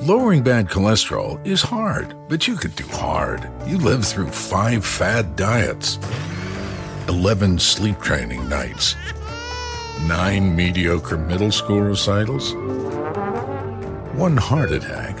Lowering bad cholesterol is hard, but you could do hard. You lived through 5 fad diets, 11 sleep training nights, 9 mediocre middle school recitals, 1 heart attack.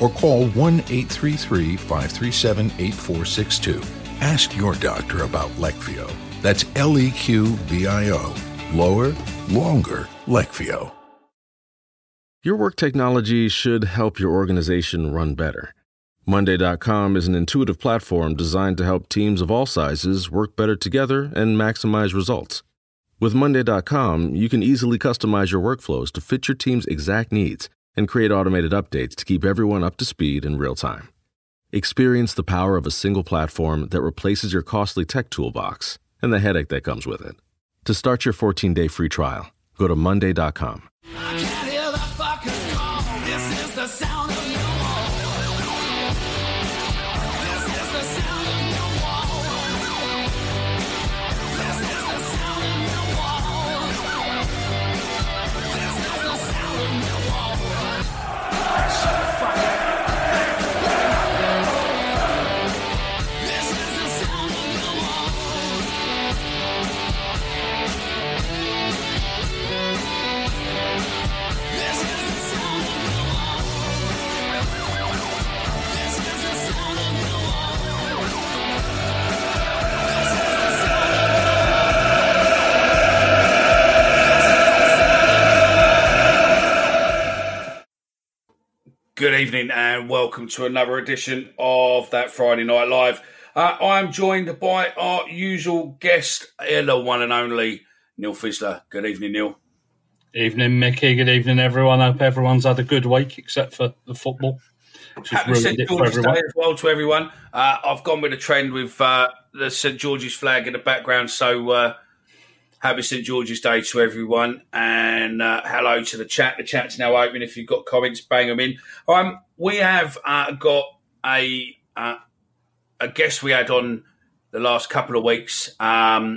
or call 1-833-537-8462. Ask your doctor about Leqvio. That's Leqvio. Lower, longer, Leqvio. Your work technology should help your organization run better. Monday.com is an intuitive platform designed to help teams of all sizes work better together and maximize results. With Monday.com, you can easily customize your workflows to fit your team's exact needs and create automated updates to keep everyone up to speed in real time. Experience the power of a single platform that replaces your costly tech toolbox and the headache that comes with it. To start your 14-day free trial, go to Monday.com. Good evening and welcome to another edition of That Friday Night Live. I'm joined by our usual guest, the one and only Neil Fisler. Good evening, Neil. Evening, Mickey. Good evening, everyone. I hope everyone's had a good week, except for the football. Happy St George's Day as well to everyone. I've gone with a trend with the St George's flag in the background, so happy St George's Day to everyone, and hello to the chat. The chat's now open. If you've got comments, bang them in. We have got a guest we had on the last couple of weeks, the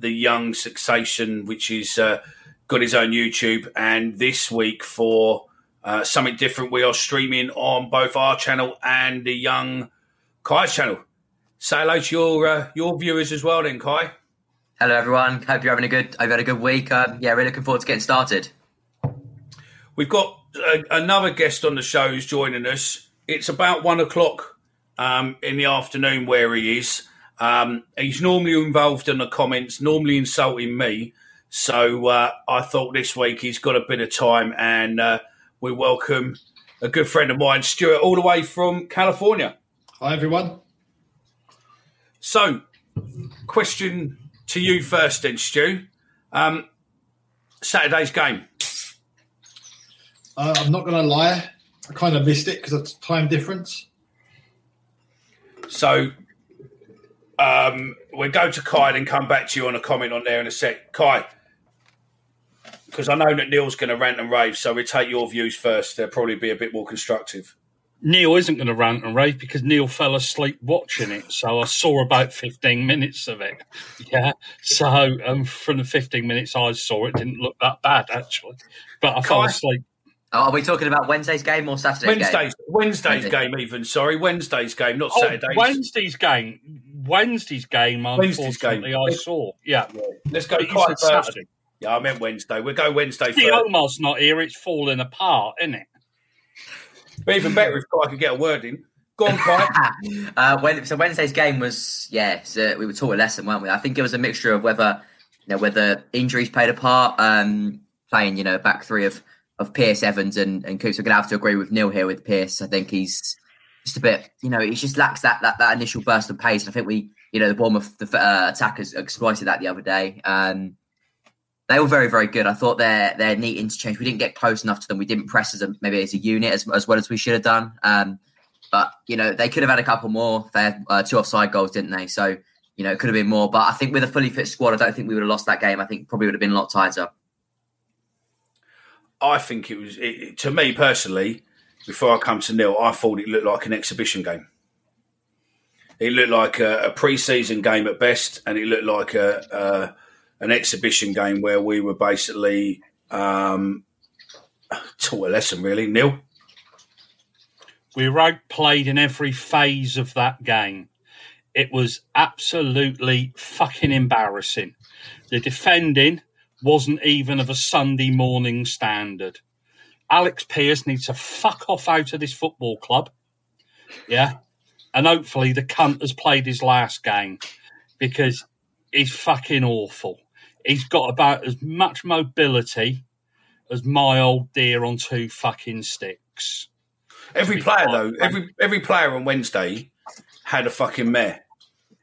young sensation, which is got his own YouTube. And this week for something different, we are streaming on both our channel and the young Kai's channel. Say hello to your viewers as well, then, Kai. Hello, everyone. Hope you're having I've had a good week. Really looking forward to getting started. We've got another guest on the show who's joining us. It's about 1 o'clock in the afternoon where he is. He's normally involved in the comments, normally insulting me. So I thought this week he's got a bit of time, and we welcome a good friend of mine, Stuart, all the way from California. Hi, everyone. So, question to you first then, Stu. Saturday's game. I'm not going to lie. I kind of missed it because of time difference. So we'll go to Kai and come back to you on a comment on there in a sec. Kai, because I know that Neil's going to rant and rave, so we'll take your views first. They'll probably be a bit more constructive. Neil isn't going to rant and rave because Neil fell asleep watching it. So I saw about 15 minutes of it. Yeah. So from the 15 minutes I saw, it didn't look that bad, actually. But I fell asleep. Are we talking about Wednesday's game or Saturday's game? Wednesday's game, not Saturday's. Wednesday's game, unfortunately, I saw. Yeah. Let's go quite first. Yeah, I meant Wednesday. We'll go Wednesday first. The Omar's not here. It's falling apart, isn't it? But even better if Kai could get a word in. Go on, Kai. So Wednesday's game was, we were taught a lesson, weren't we? I think it was a mixture of whether injuries played a part, playing, back three of Pierce Evans and Coops. We're going to have to agree with Neil here with Pierce. I think he's just a bit, he just lacks that initial burst of pace. And I think we, the Bournemouth attackers exploited that the other day. They were very, very good. I thought their neat interchange. We didn't get close enough to them. We didn't press as a unit as well as we should have done. But, they could have had a couple more. They had two offside goals, didn't they? So, it could have been more. But I think with a fully fit squad, I don't think we would have lost that game. I think probably would have been a lot tighter. I think it was, to me personally, before I come to Neil, I thought it looked like an exhibition game. It looked like a pre-season game at best, and it looked like an exhibition game where we were basically taught a lesson, really. Neil? We were outplayed in every phase of that game. It was absolutely fucking embarrassing. The defending wasn't even of a Sunday morning standard. Alex Pierce needs to fuck off out of this football club. Yeah? And hopefully the cunt has played his last game because he's fucking awful. He's got about as much mobility as my old dear on two fucking sticks. Every player, every player on Wednesday had a fucking mare.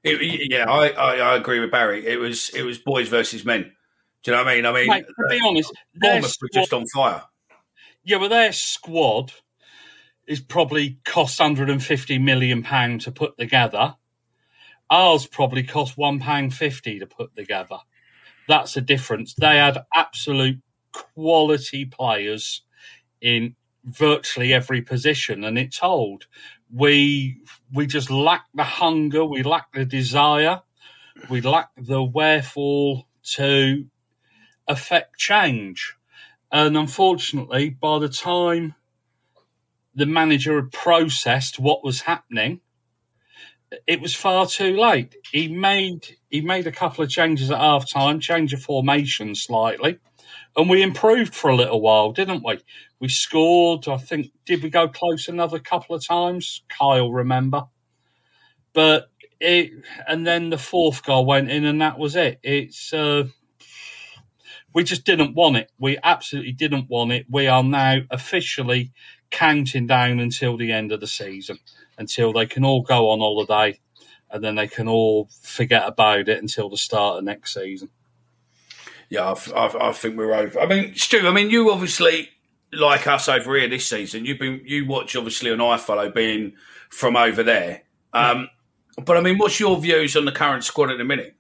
I agree with Barry. It was boys versus men. Do you know what I mean? Mate, to be honest, Bournemouth were just on fire. Yeah, but their squad is probably cost £150 million to put together. Ours probably cost £1.50 to put together. That's the difference. They had absolute quality players in virtually every position, and it told. We just lacked the hunger, we lacked the desire, we lacked the wherefore to affect change. And unfortunately, by the time the manager had processed what was happening, it was far too late. He made a couple of changes at half-time, change of formation slightly, and we improved for a little while, didn't we? We scored, I think, did we go close another couple of times? Kyle, remember. But then the fourth goal went in and that was it. It's we just didn't want it. We absolutely didn't want it. We are now officially counting down until the end of the season, until they can all go on holiday and then they can all forget about it until the start of next season. Yeah, I think we're over. I mean, Stu, you obviously, like us over here this season, you watch obviously on iFollow being from over there. But, what's your views on the current squad at the minute?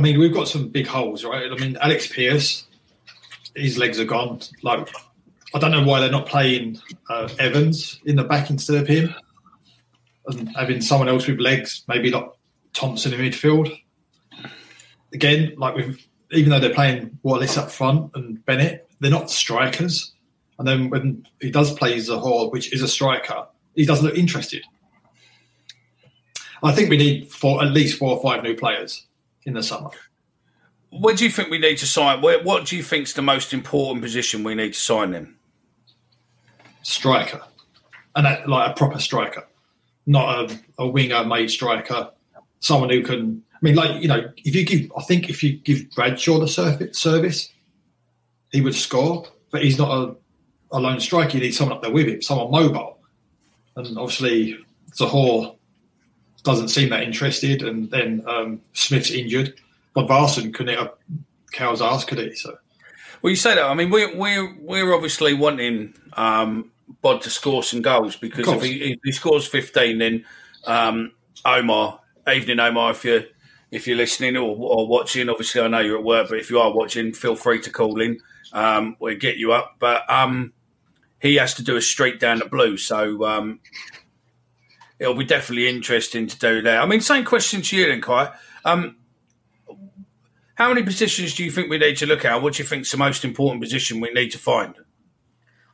We've got some big holes, right? Alex Pierce, his legs are gone. Like, I don't know why they're not playing Evans in the back instead of him and having someone else with legs, maybe like Thompson in midfield. Again, even though they're playing Wallace up front and Bennett, they're not strikers. And then when he does play Zohore, which is a striker, he doesn't look interested. I think we need at least 4 or 5 new players in the summer. What do you think we need to sign? What do you think is the most important position we need to sign in? Striker, and a proper striker, not a winger-made striker. Someone who can. If you give Bradshaw the service, he would score. But he's not a lone striker. You need someone up there with him, someone mobile. And obviously, Zohore doesn't seem that interested. And then Smith's injured. But Barson couldn't hit a cow's ass, could he? So. Well, you say that. I mean, we're obviously wanting Bod to score some goals, because if he scores 15, then Omar, evening Omar, if you're listening or watching, obviously I know you're at work, but if you are watching, feel free to call in. We'll get you up. But he has to do a streak down the blue, so it'll be definitely interesting to do there. I mean, same question to you then, Kai. How many positions do you think we need to look at? What do you think is the most important position we need to find?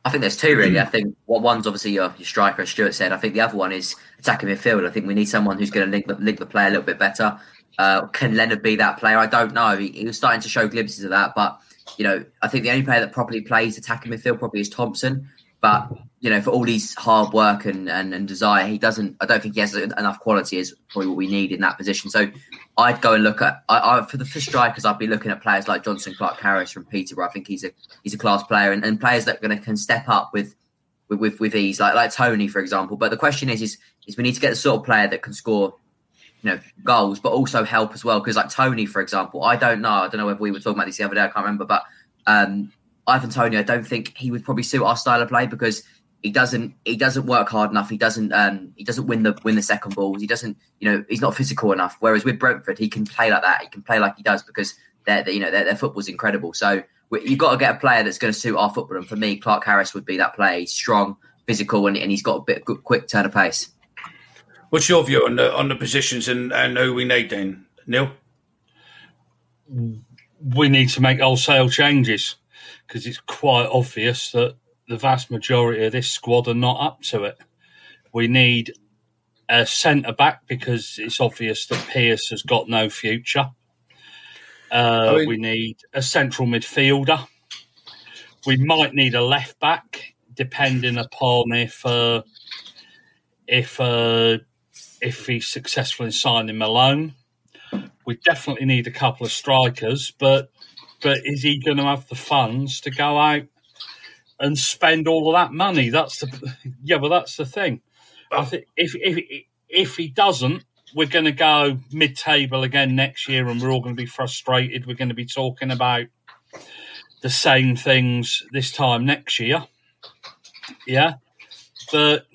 I think there's two, really. I think one's obviously your striker, as Stuart said. I think the other one is attacking midfield. I think we need someone who's going to link the play a little bit better. Can Leonard be that player? I don't know. He was starting to show glimpses of that, but you know, I think the only player that properly plays attacking midfield probably is Thompson. But you know, for all his hard work and desire, he doesn't. I don't think he has enough quality. Is probably what we need in that position. So I'd go and look at for strikers. I'd be looking at players like Johnson, Clark Harris from Peterborough. I think he's a class player, and players that can step up with ease, like Tony, for example. But the question is we need to get the sort of player that can score, you know, goals, but also help as well. Because like Tony, for example, I don't know whether we were talking about this the other day. I can't remember, but Ivan Tony, I don't think he would probably suit our style of play, because he doesn't work hard enough. He doesn't win the second balls. He doesn't, he's not physical enough. Whereas with Brentford, he can play like that. He can play like he does, because their football's incredible. So you've got to get a player that's going to suit our football. And for me, Clark Harris would be that player. He's strong, physical, and he's got a bit of good, quick turn of pace. What's your view on the positions and who we need then, Neil? We need to make wholesale changes, because it's quite obvious that the vast majority of this squad are not up to it. We need a centre-back, because it's obvious that Pierce has got no future. We need a central midfielder. We might need a left-back, depending upon if he's successful in signing Malone. We definitely need a couple of strikers, but is he going to have the funds to go out and spend all of that money? That's the thing. I think if he doesn't, we're going to go mid-table again next year, and we're all going to be frustrated. We're going to be talking about the same things this time next year. Yeah, but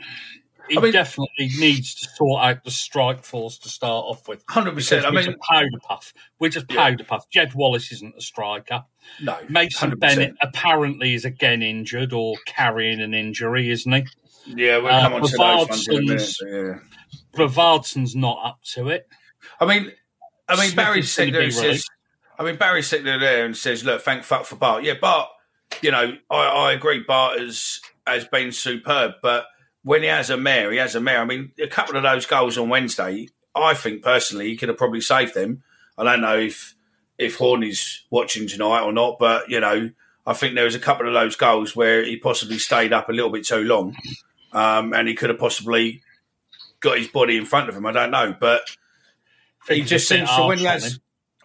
he definitely needs to sort out the strike force to start off with. 100%. I mean, we're just powder puff. Jed Wallace isn't a striker. No. Mason 100%. Bennett apparently is again injured or carrying an injury, isn't he? Yeah, we'll come on to those ones in a minute. Yeah. Bravadson's not up to it. I mean, Barry's sitting there and says, "Look, thank fuck for Bart." Yeah, Bart. I agree. Bart has been superb, but when he has a mare, he has a mare. I mean, a couple of those goals on Wednesday, I think personally, he could have probably saved them. I don't know if Horney's watching tonight or not, but, I think there was a couple of those goals where he possibly stayed up a little bit too long, and he could have possibly got his body in front of him. I don't know, but he just seems to,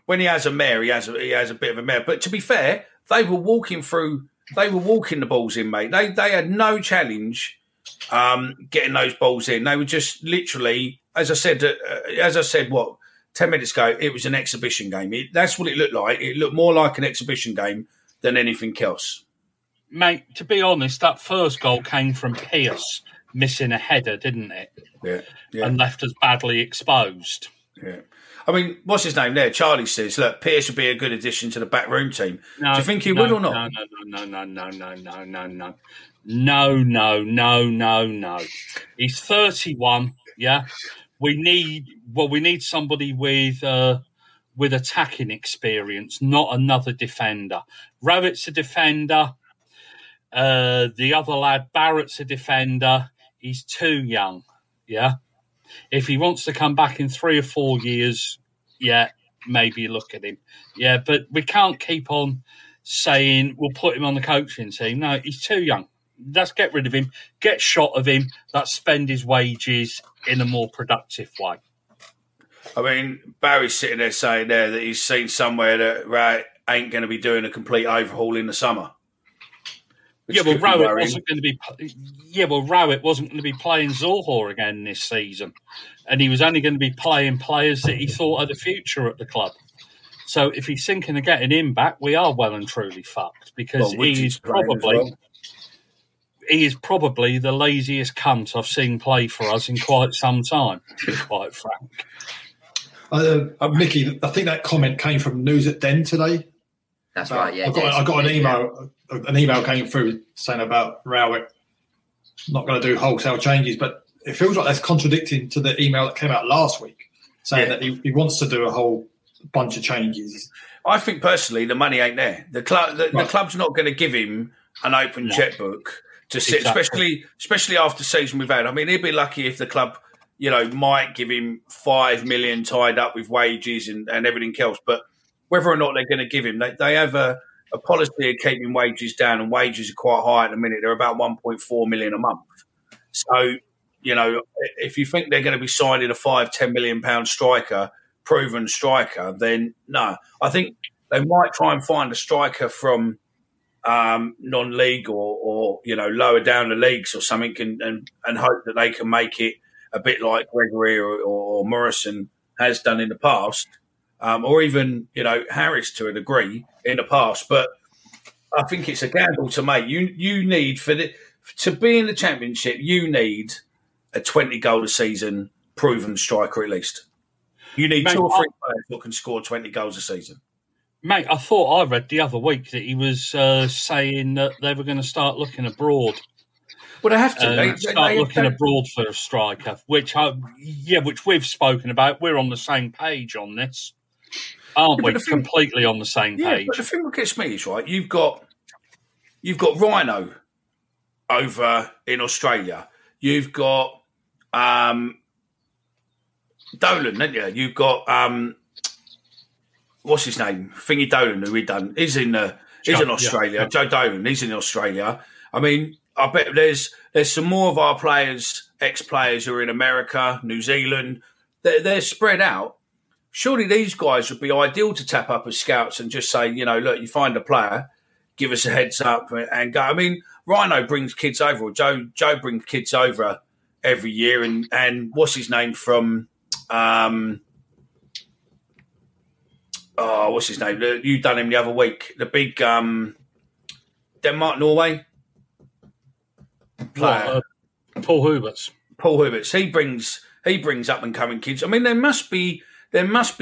when he has a mare, he has a bit of a mare. But to be fair, they were walking the balls in, mate. They had no challenge getting those balls in. They were just literally, as I said, 10 minutes ago, it was an exhibition game. That's what it looked like. It looked more like an exhibition game than anything else. Mate, to be honest, that first goal came from Pierce missing a header, didn't it? Yeah. And left us badly exposed. Yeah. I mean, what's his name there? Charlie says, look, Pierce would be a good addition to the backroom team. No, do you think he would or not? No. No. He's 31, yeah? We need somebody with attacking experience, not another defender. Rowett's a defender. The other lad, Barrett's a defender. He's too young, yeah? If he wants to come back in 3 or 4 years, yeah, maybe look at him. Yeah, but we can't keep on saying we'll put him on the coaching team. No, he's too young. Let's get rid of him, get shot of him, let's spend his wages in a more productive way. I mean, Barry's sitting there saying there that he's seen somewhere that Rowett ain't going to be doing a complete overhaul in the summer. Rowett wasn't going to be playing Zohore again this season, and he was only going to be playing players that he thought had a future at the club. So if he's sinking and getting him back, we are well and truly fucked, because he is probably the laziest cunt I've seen play for us in quite some time, to be quite frank. Mickey, I think that comment came from News at Den today. That's right, yeah. I got an email came through saying about Rowett not going to do wholesale changes, but it feels like that's contradicting to the email that came out last week saying that he wants to do a whole bunch of changes. I think personally the money ain't there. The club's not going to give him an open chequebook to sit, especially after the season we've had. I mean, he'd be lucky if the club, might give him $5 million tied up with wages and everything else. But whether or not they're going to give him, they have a policy of keeping wages down, and wages are quite high at the minute. They're about $1.4 million a month. So, if you think they're going to be signing a $5-10 million pound striker, proven striker, then no. I think they might try and find a striker from non-league or lower down the leagues or something and hope that they can make it a bit like Gregory or Morrison has done in the past, or even, Harris to a degree in the past. But I think it's a gamble to make. You need, to be in the Championship, you need a 20-goal a season proven striker at least. You need two or three players that can score 20 goals a season. Mate, I thought I read the other week that he was saying that they were going to start looking abroad. Well, they have to. They start looking abroad for a striker, which we've spoken about. We're on the same page on this, aren't we? Completely on the same page. But the thing that gets me is, right, you've got Rhino over in Australia. You've got Dolan, haven't you? You've got what's his name? Thingy Dolan, who we done. He's in Australia. Yeah. Joe Dolan, he's in Australia. I mean, I bet there's some more of our players, ex-players who are in America, New Zealand. They're spread out. Surely these guys would be ideal to tap up as scouts and just say, look, you find a player, give us a heads up and go. I mean, Rhino brings kids over, or Joe brings kids over every year. And what's his name from... what's his name? You done him the other week. The big Denmark, Norway player, Paul Huberts. Paul Huberts. He brings up and coming kids. I mean, there must be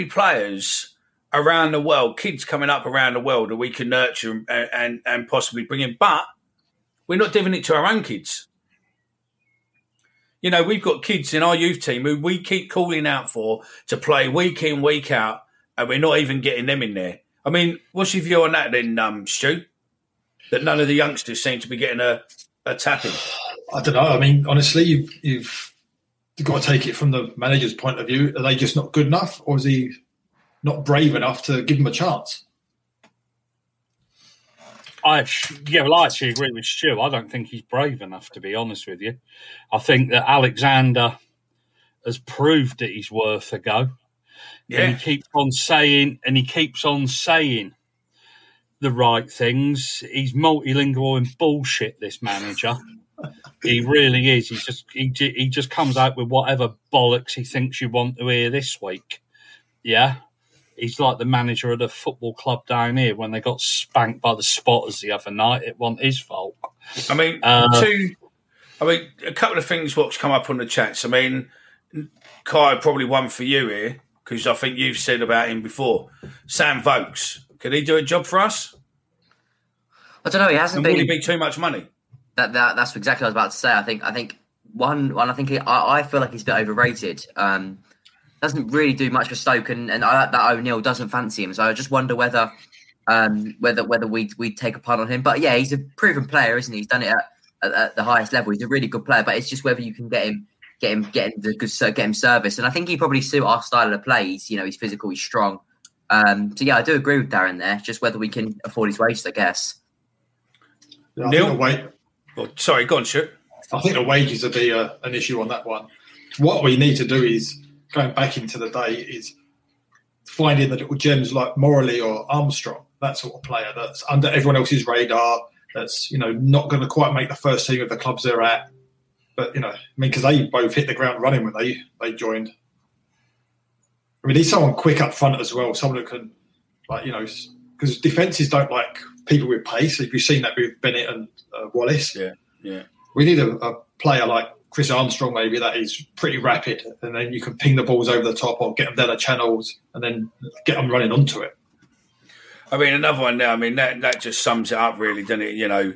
players around the world, kids coming up around the world that we can nurture and possibly bring in. But we're not giving it to our own kids. We've got kids in our youth team who we keep calling out for to play week in, week out, and we're not even getting them in there. I mean, what's your view on that then, Stu? That none of the youngsters seem to be getting a tap-in? I don't know. I mean, honestly, you've got to take it from the manager's point of view. Are they just not good enough, or is he not brave enough to give them a chance? I actually agree with Stu. I don't think he's brave enough, to be honest with you. I think that Alexander has proved that he's worth a go. Yeah. And he keeps on saying the right things. He's multilingual and bullshit, this manager. He really is. He just comes out with whatever bollocks he thinks you want to hear this week. Yeah. He's like the manager of the football club down here when they got spanked by the spotters the other night. It wasn't his fault. I mean, a couple of things what's come up on the chats. I mean, Kyle, probably one for you here, because I think you've said about him before. Sam Vokes, could he do a job for us? I don't know. He hasn't been. Would he be too much money? That's exactly what I was about to say. I feel like he's a bit overrated. Doesn't really do much for Stoke, and that O'Neill doesn't fancy him. So I just wonder whether we'd take a punt on him. But yeah, he's a proven player, isn't he? He's done it at the highest level. He's a really good player, but it's just whether you can get him service. And I think he probably suits our style of play. He's physical, he's strong. So yeah, I do agree with Darren there. Just whether we can afford his wages, I guess. Yeah, Neil, wait. Oh, sorry, go on, Stuart. I think the wages would be an issue on that one. What we need to do is, going back into the day, is finding the little gems like Morley or Armstrong, that sort of player that's under everyone else's radar, that's not going to quite make the first team of the clubs they're at. But, because they both hit the ground running when they joined. I mean, he's someone quick up front as well, someone who can Like, you know, because defences don't like people with pace. We've seen that with Bennett and Wallace. Yeah, yeah. We need a player like Chris Armstrong, maybe, that is pretty rapid, and then you can ping the balls over the top or get them down the channels and then get them running onto it. I mean, another one now, I mean, that just sums it up, really, doesn't it? You know,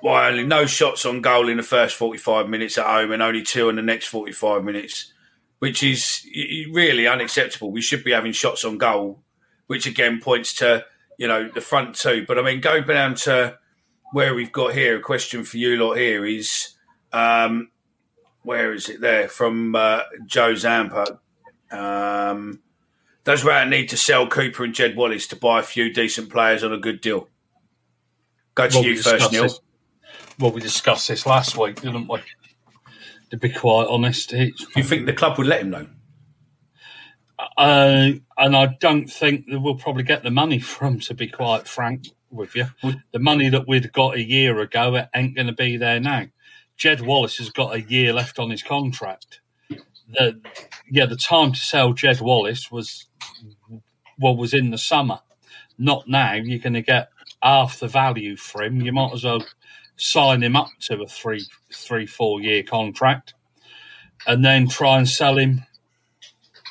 why only no shots on goal in the first 45 minutes at home and only two in the next 45 minutes, which is really unacceptable. We should be having shots on goal, which, again, points to, you know, the front two. But, I mean, going down to where we've got here, a question for you lot here is... where is it there? From Joe Zampa. Does Rowett need to sell Cooper and Jed Wallace to buy a few decent players on a good deal? Go to you first, Neil. Well, we discussed this last week, didn't we? To be quite honest. Do you think the club would let him, though? And I don't think that we'll probably get the money from, to be quite frank with you. The money that we'd got a year ago, it ain't going to be there now. Jed Wallace has got a year left on his contract. The time to sell Jed Wallace was in the summer. Not now. You're going to get half the value for him. You might as well sign him up to a three, 4 year contract, and then try and sell him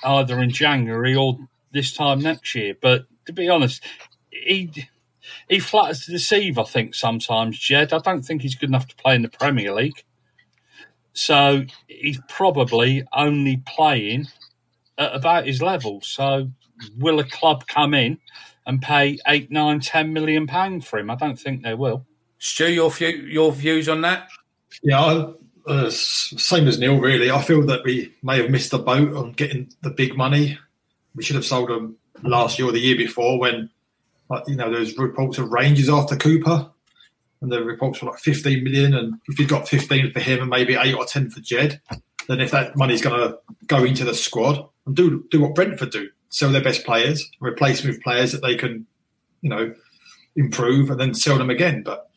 either in January or this time next year. But to be honest, he flatters to deceive, I think, sometimes, Jed. I don't think he's good enough to play in the Premier League. So he's probably only playing at about his level. So will a club come in and pay £8, 9, 10 million for him? I don't think they will. Stu, your views on that? Yeah, same as Neil, really. I feel that we may have missed the boat on getting the big money. We should have sold him last year or the year before when... Like, you know, there's reports of Rangers after Cooper, and the reports were like 15 million. And if you've got 15 for him and maybe 8 or 10 for Jed, then if that money's going to go into the squad and do what Brentford do, sell their best players, replace them with players that they can, you know, improve and then sell them again. But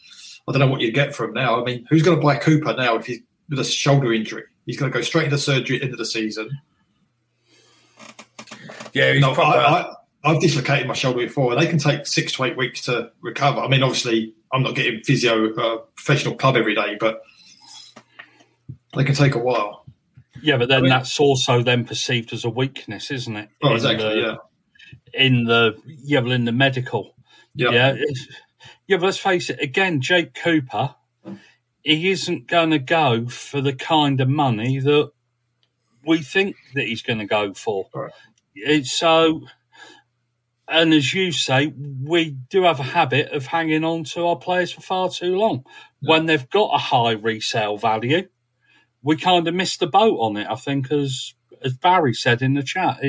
I don't know what you'd get from now. I mean, who's going to buy Cooper now if he's with a shoulder injury? He's going to go straight into surgery at the end of the season. Yeah, he's probably... I've dislocated my shoulder before, and they can take 6 to 8 weeks to recover. I mean, obviously, I'm not getting physio professional club every day, but they can take a while. Yeah, but then that's also then perceived as a weakness, isn't it? Oh, exactly. In the medical. Yeah. Yeah, but let's face it. Again, Jake Cooper, he isn't going to go for the kind of money that we think that he's going to go for. Right. And as you say, we do have a habit of hanging on to our players for far too long. Yeah. When they've got a high resale value, we kind of miss the boat on it, I think, as Barry said in the chat.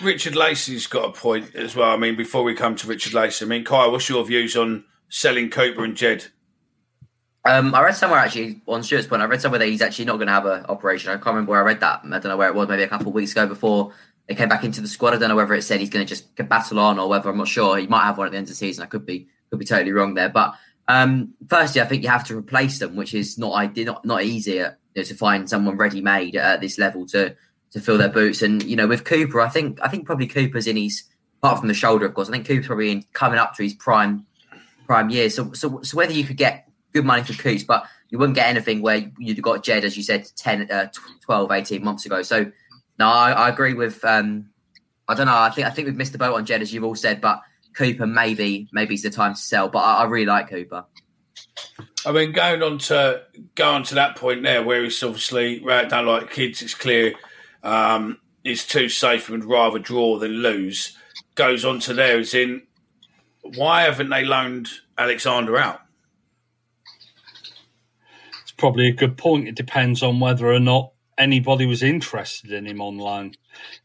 Richard Lacey's got a point as well. I mean, before we come to Richard Lacey, I mean, Kyle, what's your views on selling Cooper and Jed? I read somewhere, actually, on Stuart's point, I read somewhere that he's actually not going to have an operation. I can't remember where I read that. I don't know where it was, maybe a couple of weeks ago before... They came back into the squad. I don't know whether it said he's going to just battle on or whether, I'm not sure. He might have one at the end of the season. I could be totally wrong there. But firstly, I think you have to replace them, which is not easy to find someone ready-made at this level to fill their boots. And, you know, with Cooper, I think probably Cooper's in his, apart from the shoulder, of course, I think Cooper's probably coming up to his prime years. So whether you could get good money for Coops, but you wouldn't get anything where you'd got Jed, as you said, 12, 18 months ago. So... No, I agree with. I don't know. I think we've missed the boat on Jed, as you've all said. But Cooper, maybe it's the time to sell. But I really like Cooper. I mean, going on to that point there, where it's obviously Rowett don't like kids. It's clear it's too safe and rather draw than lose. Goes on to there is in. Why haven't they loaned Alexander out? It's probably a good point. It depends on whether or not anybody was interested in him online.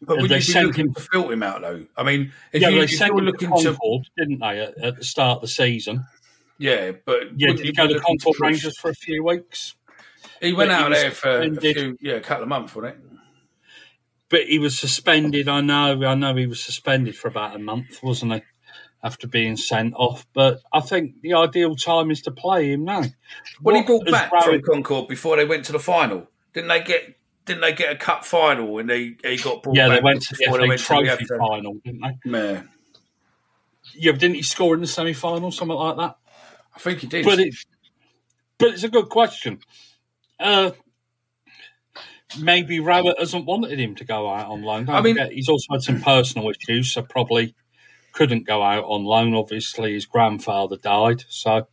But would they sent him to fill him out, though? I mean, they sent him to Concord, didn't they, at the start of the season? Yeah, but... Yeah, did he go to Concord Rangers for a few weeks? He went out there for a couple of months, wasn't it? But he was suspended, I know he was suspended for about a month, wasn't he, after being sent off? But I think the ideal time is to play him now. Well, he brought back from Concord before they went to the final. Didn't they get... didn't they get a cup final and they got brought back? Yeah, they went to the trophy final, didn't they? Yeah. Yeah, didn't he score in the semi-final, something like that? I think he did. But it's a good question. Maybe Rowett hasn't wanted him to go out on loan. I mean, he's also had some personal issues, so probably couldn't go out on loan. Obviously, his grandfather died. So,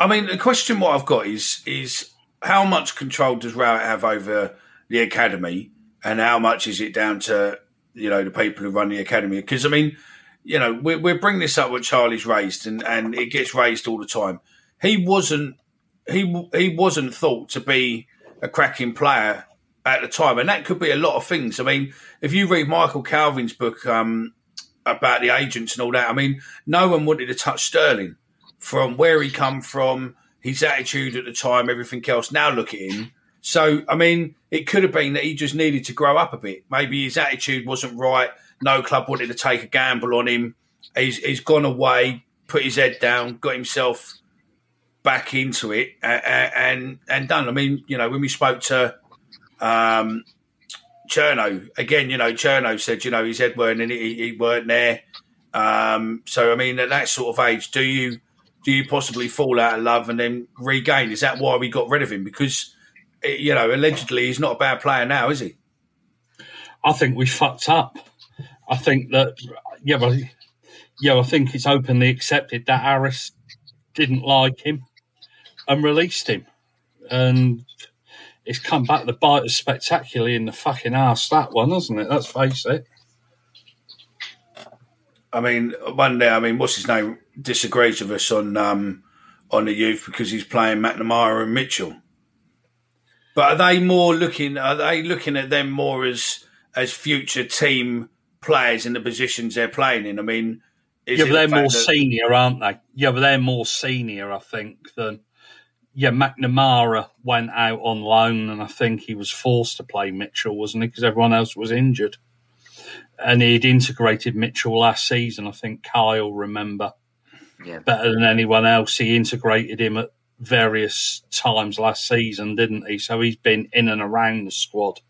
I mean, the question what I've got is how much control does Rowett have over the academy, and how much is it down to the people who run the academy? Because I mean, we're bringing this up what Charlie's raised, and it gets raised all the time. He wasn't thought to be a cracking player at the time, and that could be a lot of things. I mean, if you read Michael Calvin's book about the agents and all that, I mean, no one wanted to touch Sterling from where he come from, his attitude at the time, everything else. Now look at him. So, I mean, it could have been that he just needed to grow up a bit. Maybe his attitude wasn't right. No club wanted to take a gamble on him. He's gone away, put his head down, got himself back into it and done. I mean, when we spoke to Cherno again, Cherno said, his head weren't in it, he weren't there. So I mean, at that sort of age, do you possibly fall out of love and then regain? Is that why we got rid of him? Because allegedly he's not a bad player now, is he? I think we fucked up. I think that I think it's openly accepted that Harris didn't like him and released him, and it's come back to bite us spectacularly in the fucking arse, that one, hasn't it? Let's face it. I mean, one day, what's his name disagrees with us on the youth because he's playing McNamara and Mitchell. But are they looking at them more as future team players in the positions they're playing in? I mean, they're more senior, aren't they? Yeah, but they're more senior, I think, than... Yeah, McNamara went out on loan and I think he was forced to play Mitchell, wasn't he? Because everyone else was injured. And he'd integrated Mitchell last season, I think Kyle, remember, better than anyone else. He integrated him at various times last season, didn't he? So he's been in and around the squad.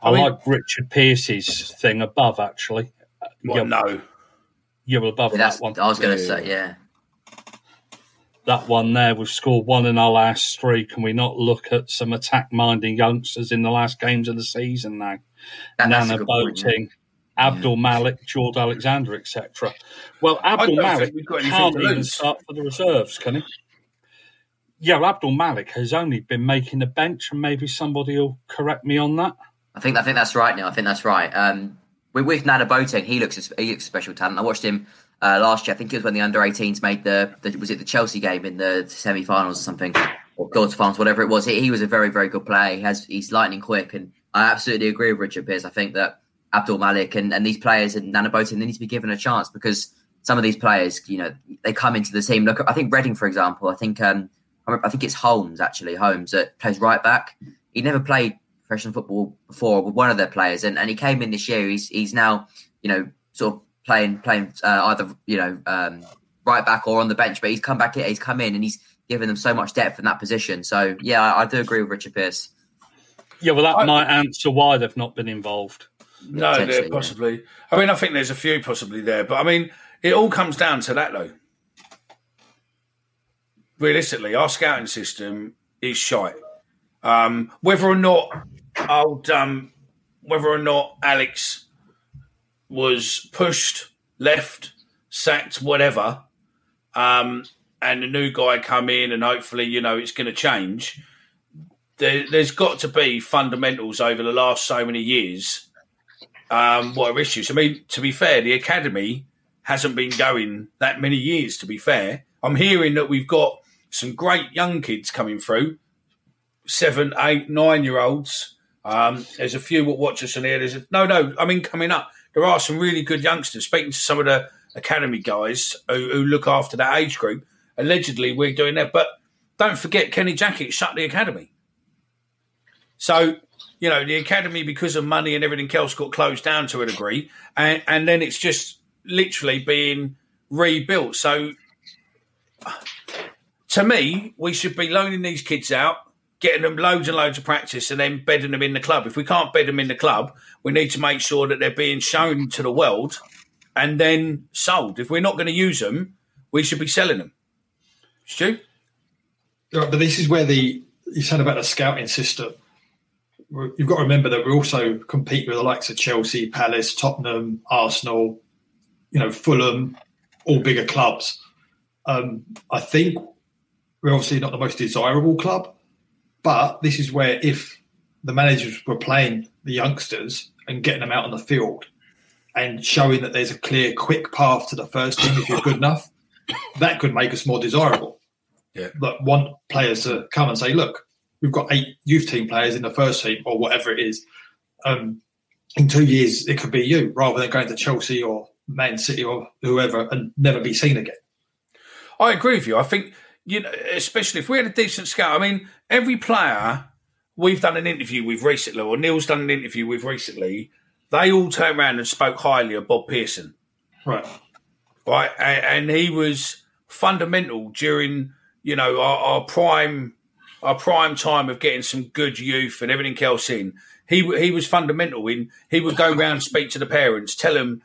I mean, like Richard Pierce's thing above, actually. You were above that one. I was going to say, yeah. That one there, we've scored one in our last three. Can we not look at some attack-minded youngsters in the last games of the season now? Nana Boateng, Abdul Malik, Jed Alexander, etc. Well, Abdul Malik can't even start for the reserves, can he? Yeah, Abdul Malik has only been making the bench, and maybe somebody will correct me on that. I think that's right, Neil. I think that's right. With Nana Boateng, he looks a special talent. I watched him last year. I think it was when the under-18s made the Chelsea game in the semi-finals or something, or quarter-finals, whatever it was. He was a very, very good player. He's lightning quick, and I absolutely agree with Richard Pierce. I think that Abdul Malik and these players and Nana Boateng, they need to be given a chance because some of these players, they come into the team. Look, I think Reading, for example, I think it's Holmes that plays right back. He never played professional football before with one of their players, and he came in this year. He's now, sort of playing either right back or on the bench, but he's come back in. He's come in and he's given them so much depth in that position. So yeah, I do agree with Richard Pierce. Yeah, well, that might answer why they've not been involved. No, possibly. Yeah. I mean, I think there's a few possibly there, but I mean, it all comes down to that though. Realistically, our scouting system is shite. Whether or not Alex was pushed, left, sacked, whatever, and a new guy come in and hopefully, it's going to change. There's got to be fundamentals over the last so many years. What are issues? I mean, to be fair, the academy hasn't been going that many years, to be fair. I'm hearing that we've got some great young kids coming through, 7, 8, 9-year-olds. There's a few that watch us in here. Coming up, there are some really good youngsters. Speaking to some of the academy guys who look after that age group, allegedly we're doing that. But don't forget, Kenny Jackett shut the academy. So, the academy, because of money and everything else, got closed down to a degree. And then it's just literally being rebuilt. So, to me, we should be loaning these kids out, getting them loads and loads of practice and then bedding them in the club. If we can't bed them in the club, we need to make sure that they're being shown to the world and then sold. If we're not going to use them, we should be selling them. Stu? Right, but this is where you said about the scouting system. You've got to remember that we also compete with the likes of Chelsea, Palace, Tottenham, Arsenal, Fulham, all bigger clubs. I think we're obviously not the most desirable club, but this is where if the managers were playing the youngsters and getting them out on the field and showing that there's a clear, quick path to the first team if you're good enough, that could make us more desirable. Yeah. But want players to come and say, look, we've got 8 youth team players in the first team or whatever it is. In 2 years, it could be you rather than going to Chelsea or Man City or whoever and never be seen again. I agree with you. I think, especially if we had a decent scout. I mean, every player we've done an interview with recently or Neil's done an interview with recently, they all turned around and spoke highly of Bob Pearson. Right. And he was fundamental during, our prime time of getting some good youth and everything else in. He was fundamental in. He would go round, speak to the parents, tell them,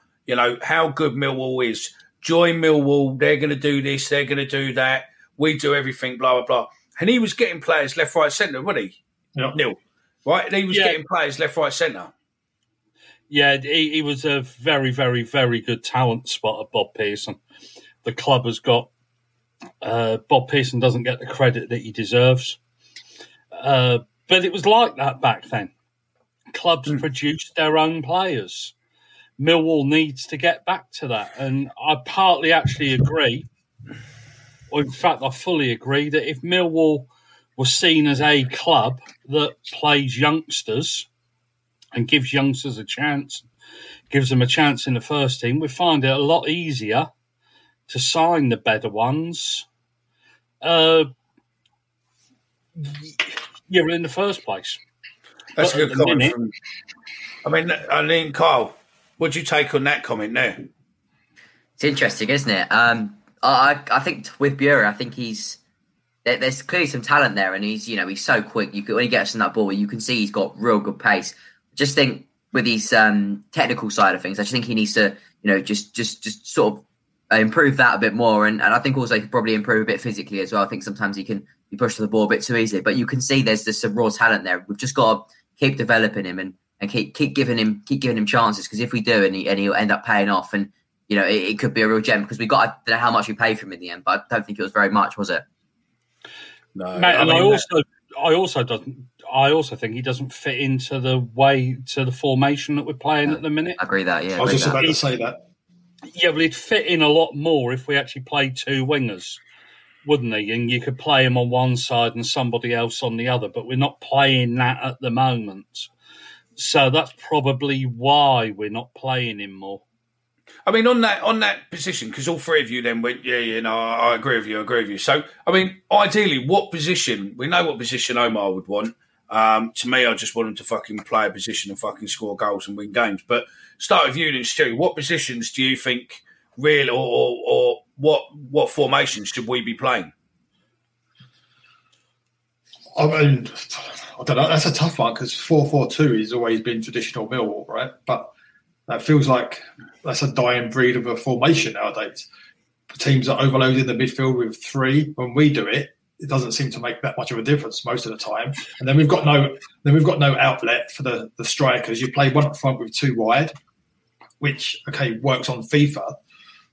how good Millwall is. Join Millwall. They're going to do this. They're going to do that. We do everything. Blah blah blah. And he was getting players left, right, centre, wasn't he? Yep. Neil, right? And he was getting players left, right, centre. Yeah, he was a very, very, very good talent spotter, Bob Pearson. The club has got. Bob Pearson doesn't get the credit that he deserves. But it was like that back then. Clubs produced their own players. Millwall needs to get back to that. And I partly actually agree, or in fact, I fully agree, that if Millwall was seen as a club that plays youngsters and gives youngsters a chance, gives them a chance in the first team, we'd find it a lot easier to sign the better ones in the first place. That's a good comment. I mean, Kyle, what'd you take on that comment there? It's interesting, isn't it? I think with Burey, I think there's clearly some talent there, and he's so quick. When he gets on that ball, you can see he's got real good pace. Just think with his technical side of things, I just think he needs to, just sort of improve that a bit more, and I think also he could probably improve a bit physically as well. I think sometimes he can be pushed to the ball a bit too easily, but you can see there's just some raw talent there. We've just got to keep developing him and keep giving him chances, because if we do, and he'll end up paying off, and it could be a real gem, because we got, I don't know how much we paid for him in the end, but I don't think it was very much, was it? No, mate, and I also think he doesn't fit into the formation that we're playing at the minute. I agree that. Yeah, I was just about to say that. Yeah, well, he'd fit in a lot more if we actually played 2 wingers, wouldn't he? And you could play him on one side and somebody else on the other, but we're not playing that at the moment. So that's probably why we're not playing him more. I mean, on that position, because all three of you then went, I agree with you, So, I mean, ideally, what position, we know what position Omar would want. To me, I just want him to fucking play a position and fucking score goals and win games. But start with you then, Stu. What positions do you think really, or what formations should we be playing? I mean, I don't know. That's a tough one, because 4-4-2 has always been traditional Millwall, right? But that feels like that's a dying breed of a formation nowadays. Teams are overloading the midfield with 3 when we do it. It doesn't seem to make that much of a difference most of the time, and then we've got no outlet for the strikers. You play one up front with 2 wide, which works on FIFA,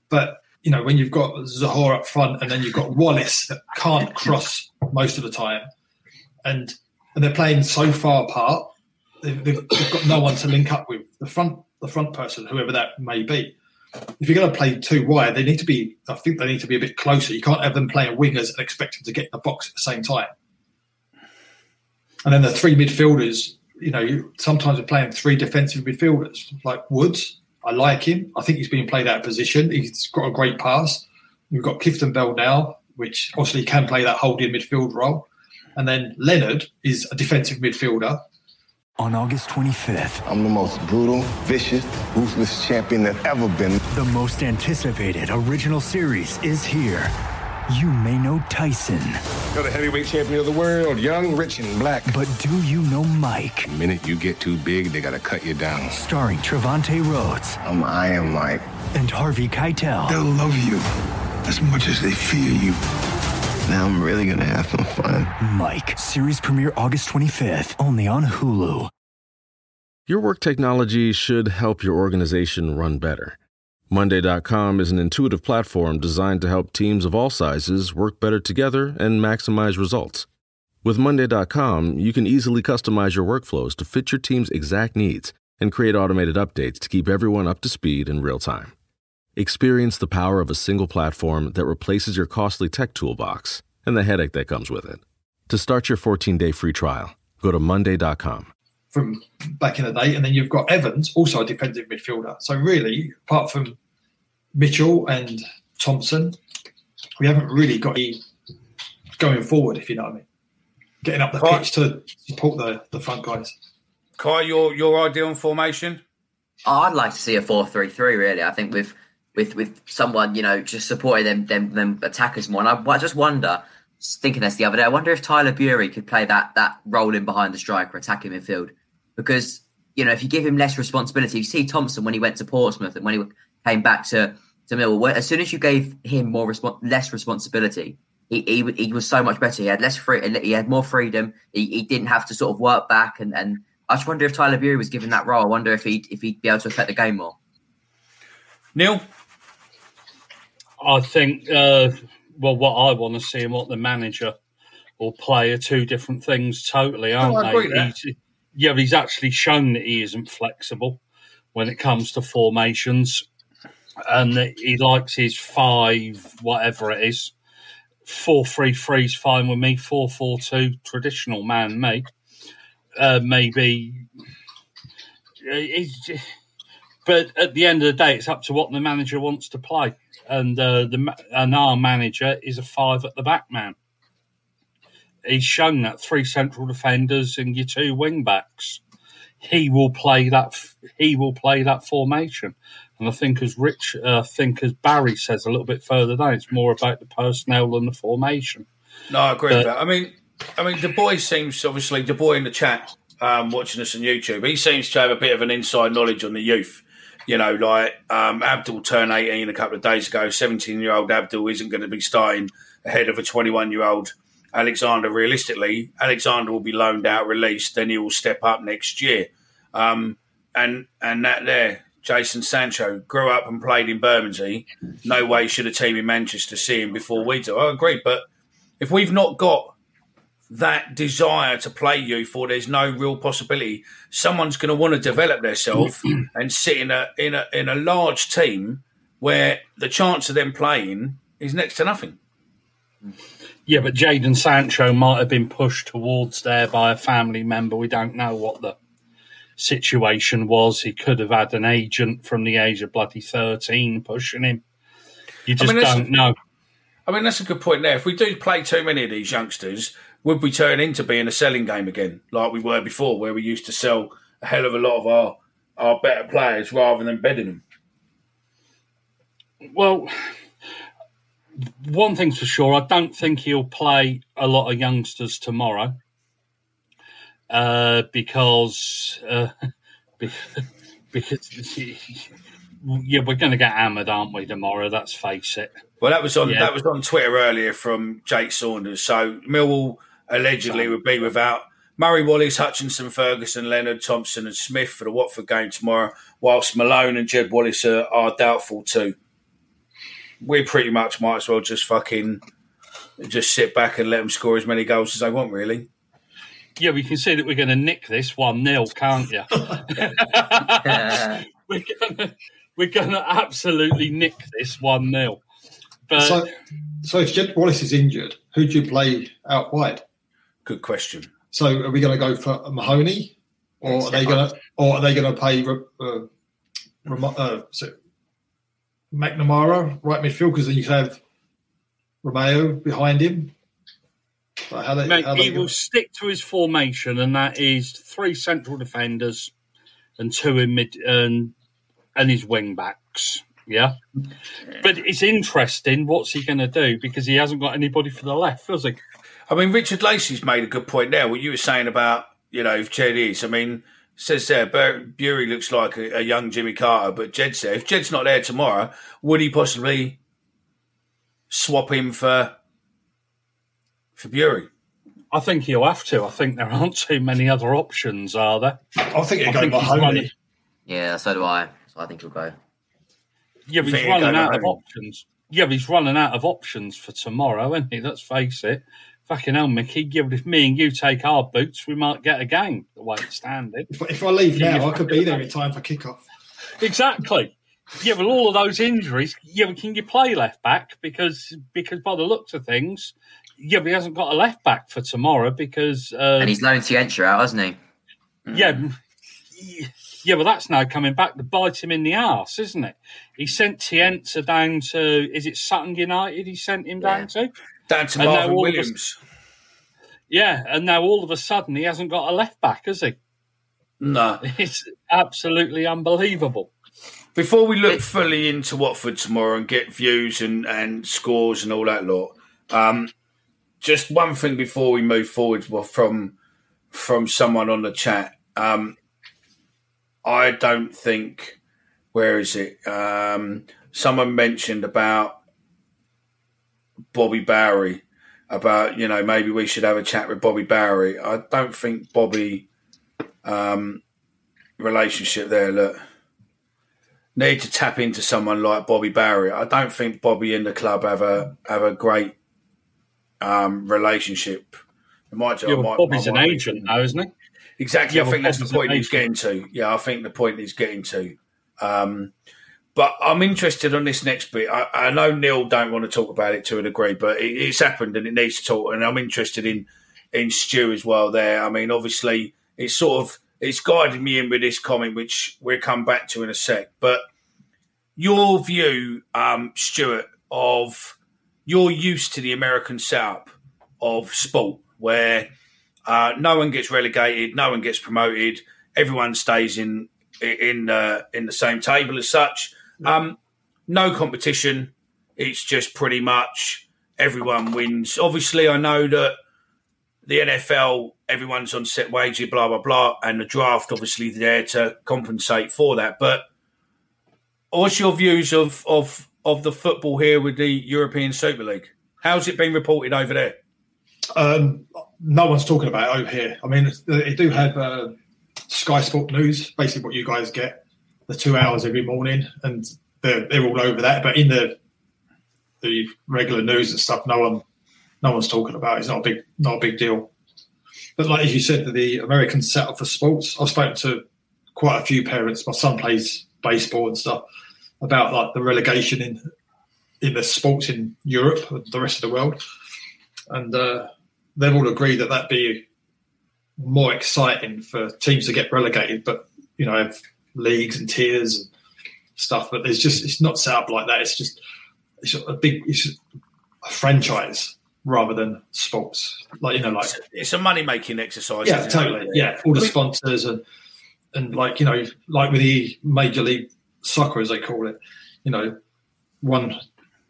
but when you've got Zohore up front and then you've got Wallace that can't cross most of the time, and they're playing so far apart, they've got no one to link up with the front person, whoever that may be. If you're going to play 2 wide, they need to be a bit closer. You can't have them playing wingers and expect them to get in the box at the same time. And then the 3 midfielders, sometimes we're playing 3 defensive midfielders, like Woods. I like him. I think he's being played out of position. He's got a great pass. We've got Clifton Bell now, which obviously can play that holding midfield role. And then Leonard is a defensive midfielder. On August 25th, I'm the most brutal, vicious, ruthless champion that's ever been. The most anticipated original series is here. You may know Tyson. You're the heavyweight champion of the world, young, rich, and black. But do you know Mike? The minute you get too big, they gotta cut you down. Starring Trevante Rhodes. I am Mike. And Harvey Keitel. They'll love you as much as they fear you. Now I'm really gonna have some fun. Mike, series premiere August 25th, only on Hulu. Your work technology should help your organization run better. Monday.com is an intuitive platform designed to help teams of all sizes work better together and maximize results. With Monday.com, you can easily customize your workflows to fit your team's exact needs and create automated updates to keep everyone up to speed in real time. Experience the power of a single platform that replaces your costly tech toolbox and the headache that comes with it. To start your 14-day free trial, go to Monday.com. From back in the day, and then you've got Evans, also a defensive midfielder. So really, apart from Mitchell and Thompson, we haven't really got any going forward, if you know what I mean. Getting up the pitch to support the front guys. Kai, your ideal formation? I'd like to see a 4-3-3, really. I think with someone, you know, just supporting them attackers more. And I just wonder, thinking this the other day, I wonder if Tyler Burey could play that role in behind the striker, attacking midfield. Because, you know, if you give him less responsibility, you see Thompson when he went to Portsmouth and when he came back to Millwall, as soon as you gave him less responsibility, he was so much better. He had he had more freedom. He didn't have to sort of work back. And I just wonder if Tyler Burey was given that role. I wonder if he'd be able to affect the game more. Neil? I think, what I want to see and what the manager or player, two different things totally, aren't they? I agree with that. He's actually shown that he isn't flexible when it comes to formations, and that he likes his 5, whatever it is. 4-3-3 is fine with me. 4-4-2, traditional man, mate. Maybe. But at the end of the day, it's up to what the manager wants to play, and our manager is a 5 at the back man. He's shown that 3 central defenders and your 2 wing backs. He will play that formation. And I think as Barry says a little bit further down, it's more about the personnel than the formation. No, I agree with that. I mean, Du Bois in the chat, watching us on YouTube, he seems to have a bit of an inside knowledge on the youth. You know, like Abdul turned 18 a couple of days ago. 17-year-old Abdul isn't going to be starting ahead of a 21-year-old Alexander. Realistically, Alexander will be loaned out, released, then he will step up next year. And that there, Jason Sancho, grew up and played in Bermondsey. No way should a team in Manchester see him before we do. I agree, but if we've not got that desire to play youth, or there's no real possibility, someone's going to want to develop themselves and sit in a large team where the chance of them playing is next to nothing. Yeah, but Jadon Sancho might have been pushed towards there by a family member. We don't know what the situation was. He could have had an agent from the age of bloody 13 pushing him. Don't know. I mean, that's a good point there. If we do play too many of these youngsters, would we turn into being a selling game again, like we were before, where we used to sell a hell of a lot of our better players rather than bedding them? Well, one thing's for sure, I don't think he'll play a lot of youngsters tomorrow because we're going to get hammered, aren't we, tomorrow? Let's face it. Well, that was on Twitter earlier from Jake Saunders. So Millwall allegedly would be without Murray, Wallace, Hutchinson, Ferguson, Leonard, Thompson and Smith for the Watford game tomorrow, whilst Malone and Jed Wallace are doubtful too. We pretty much might as well just sit back and let them score as many goals as they want, really. Yeah, we can see that we're going to nick this 1-0, can't you? We're going to absolutely nick this 1-0. But so if Jed Wallace is injured, who do you play out wide? Good question. So are we going to go for Mahoney, or are they going to play McNamara right midfield, because then you could have Romeo behind him? He will stick to his formation, and that is 3 central defenders and 2 in mid and his wing backs. Yeah. But it's interesting. What's he going to do? Because he hasn't got anybody for the left, has he? I mean, Richard Lacey's made a good point there. What you were saying about, you know, if Jed is, I mean, says there, Burey looks like a young Jimmy Carter, but Jed's there. If Jed's not there tomorrow, would he possibly swap him for Burey? I think he'll have to. I think there aren't too many other options, are there? I think he'll go Mahoney. Yeah, so do I. So I think he'll go. Yeah, but he's running out of options. Yeah, but he's running out of options for tomorrow, isn't he? Let's face it. Fucking hell, Mickey. Yeah, but if me and you take our boots, we might get a game the way it's standing. If I leave now, I could be there in time for kick-off. Exactly. Yeah, but all of those injuries, yeah, but can you play left-back? Because by the looks of things, yeah, but he hasn't got a left-back for tomorrow because... and he's loaned Tientra out, hasn't he? Yeah, but that's now coming back to bite him in the arse, isn't it? He sent Tientra down to... Is it Sutton United he sent him down to? Down to Marvin Williams. And now all of a sudden he hasn't got a left-back, has he? No. It's absolutely unbelievable. Before we look fully into Watford tomorrow and get views and scores and all that lot, just one thing before we move forward from someone on the chat. I don't think... Where is it? Someone mentioned about Bobby Bowery, about, you know, maybe we should have a chat with Bobby Bowery. I don't think Bobby relationship there, look, need to tap into someone like Bobby Bowery. I don't think Bobby and the club have a great relationship. Bobby's an agent now, isn't he? Exactly. I think that's the point he's getting to. Yeah, I think the point he's getting to. But I'm interested on this next bit. I know Neil don't want to talk about it to a degree, but it's happened and it needs to talk. And I'm interested in Stu as well there. I mean, obviously, it's guided me in with this comment, which we'll come back to in a sec. But your view, Stuart, of you're used to the American setup of sport where no one gets relegated, no one gets promoted, everyone stays in the same table as such. No competition. It's just pretty much everyone wins. Obviously, I know that the NFL, everyone's on set wages, blah, blah, blah, and the draft obviously there to compensate for that. But what's your views of the football here with the European Super League? How's it been reported over there? No one's talking about it over here. I mean, they do have Sky Sport News, basically what you guys get. The 2 hours every morning, and they're all over that. But in the regular news and stuff, no one's talking about it. It's not a big deal. But like as you said, the American setup for sports. I've spoken to quite a few parents. My son plays baseball and stuff about like the relegation in the sports in Europe and the rest of the world, and they've all agreed that'd be more exciting for teams to get relegated. But you know, if leagues and tiers and stuff, but it's not set up like that. It's a franchise rather than sports. Like, you know, like it's a money making exercise. Yeah, totally. Yeah, all the sponsors and like, you know, like with the Major League Soccer as they call it, you know,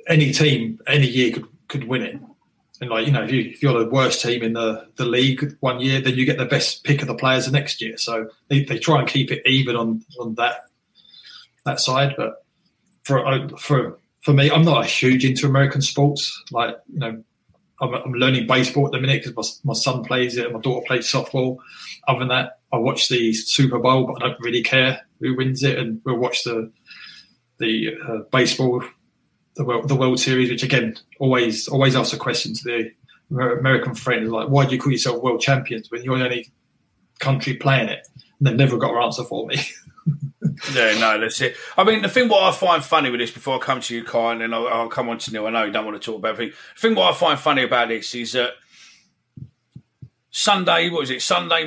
any team any year could win it. And like, you know, if you're the worst team in the league one year, then you get the best pick of the players the next year. So they try and keep it even on that side. But for me, I'm not a huge into American sports. Like, you know, I'm learning baseball at the minute because my son plays it and my daughter plays softball. Other than that, I watch the Super Bowl, but I don't really care who wins it. And we'll watch the baseball, the World Series, which again always asks a question to the American friends, like, why do you call yourself world champions when you're the only country playing it? And they've never got an answer for me. Yeah, no, that's it. I mean, the thing what I find funny with this, before I come to you, Kyle, and then I'll come on to Neil, I know you don't want to talk about everything. The thing what I find funny about this is that Sunday,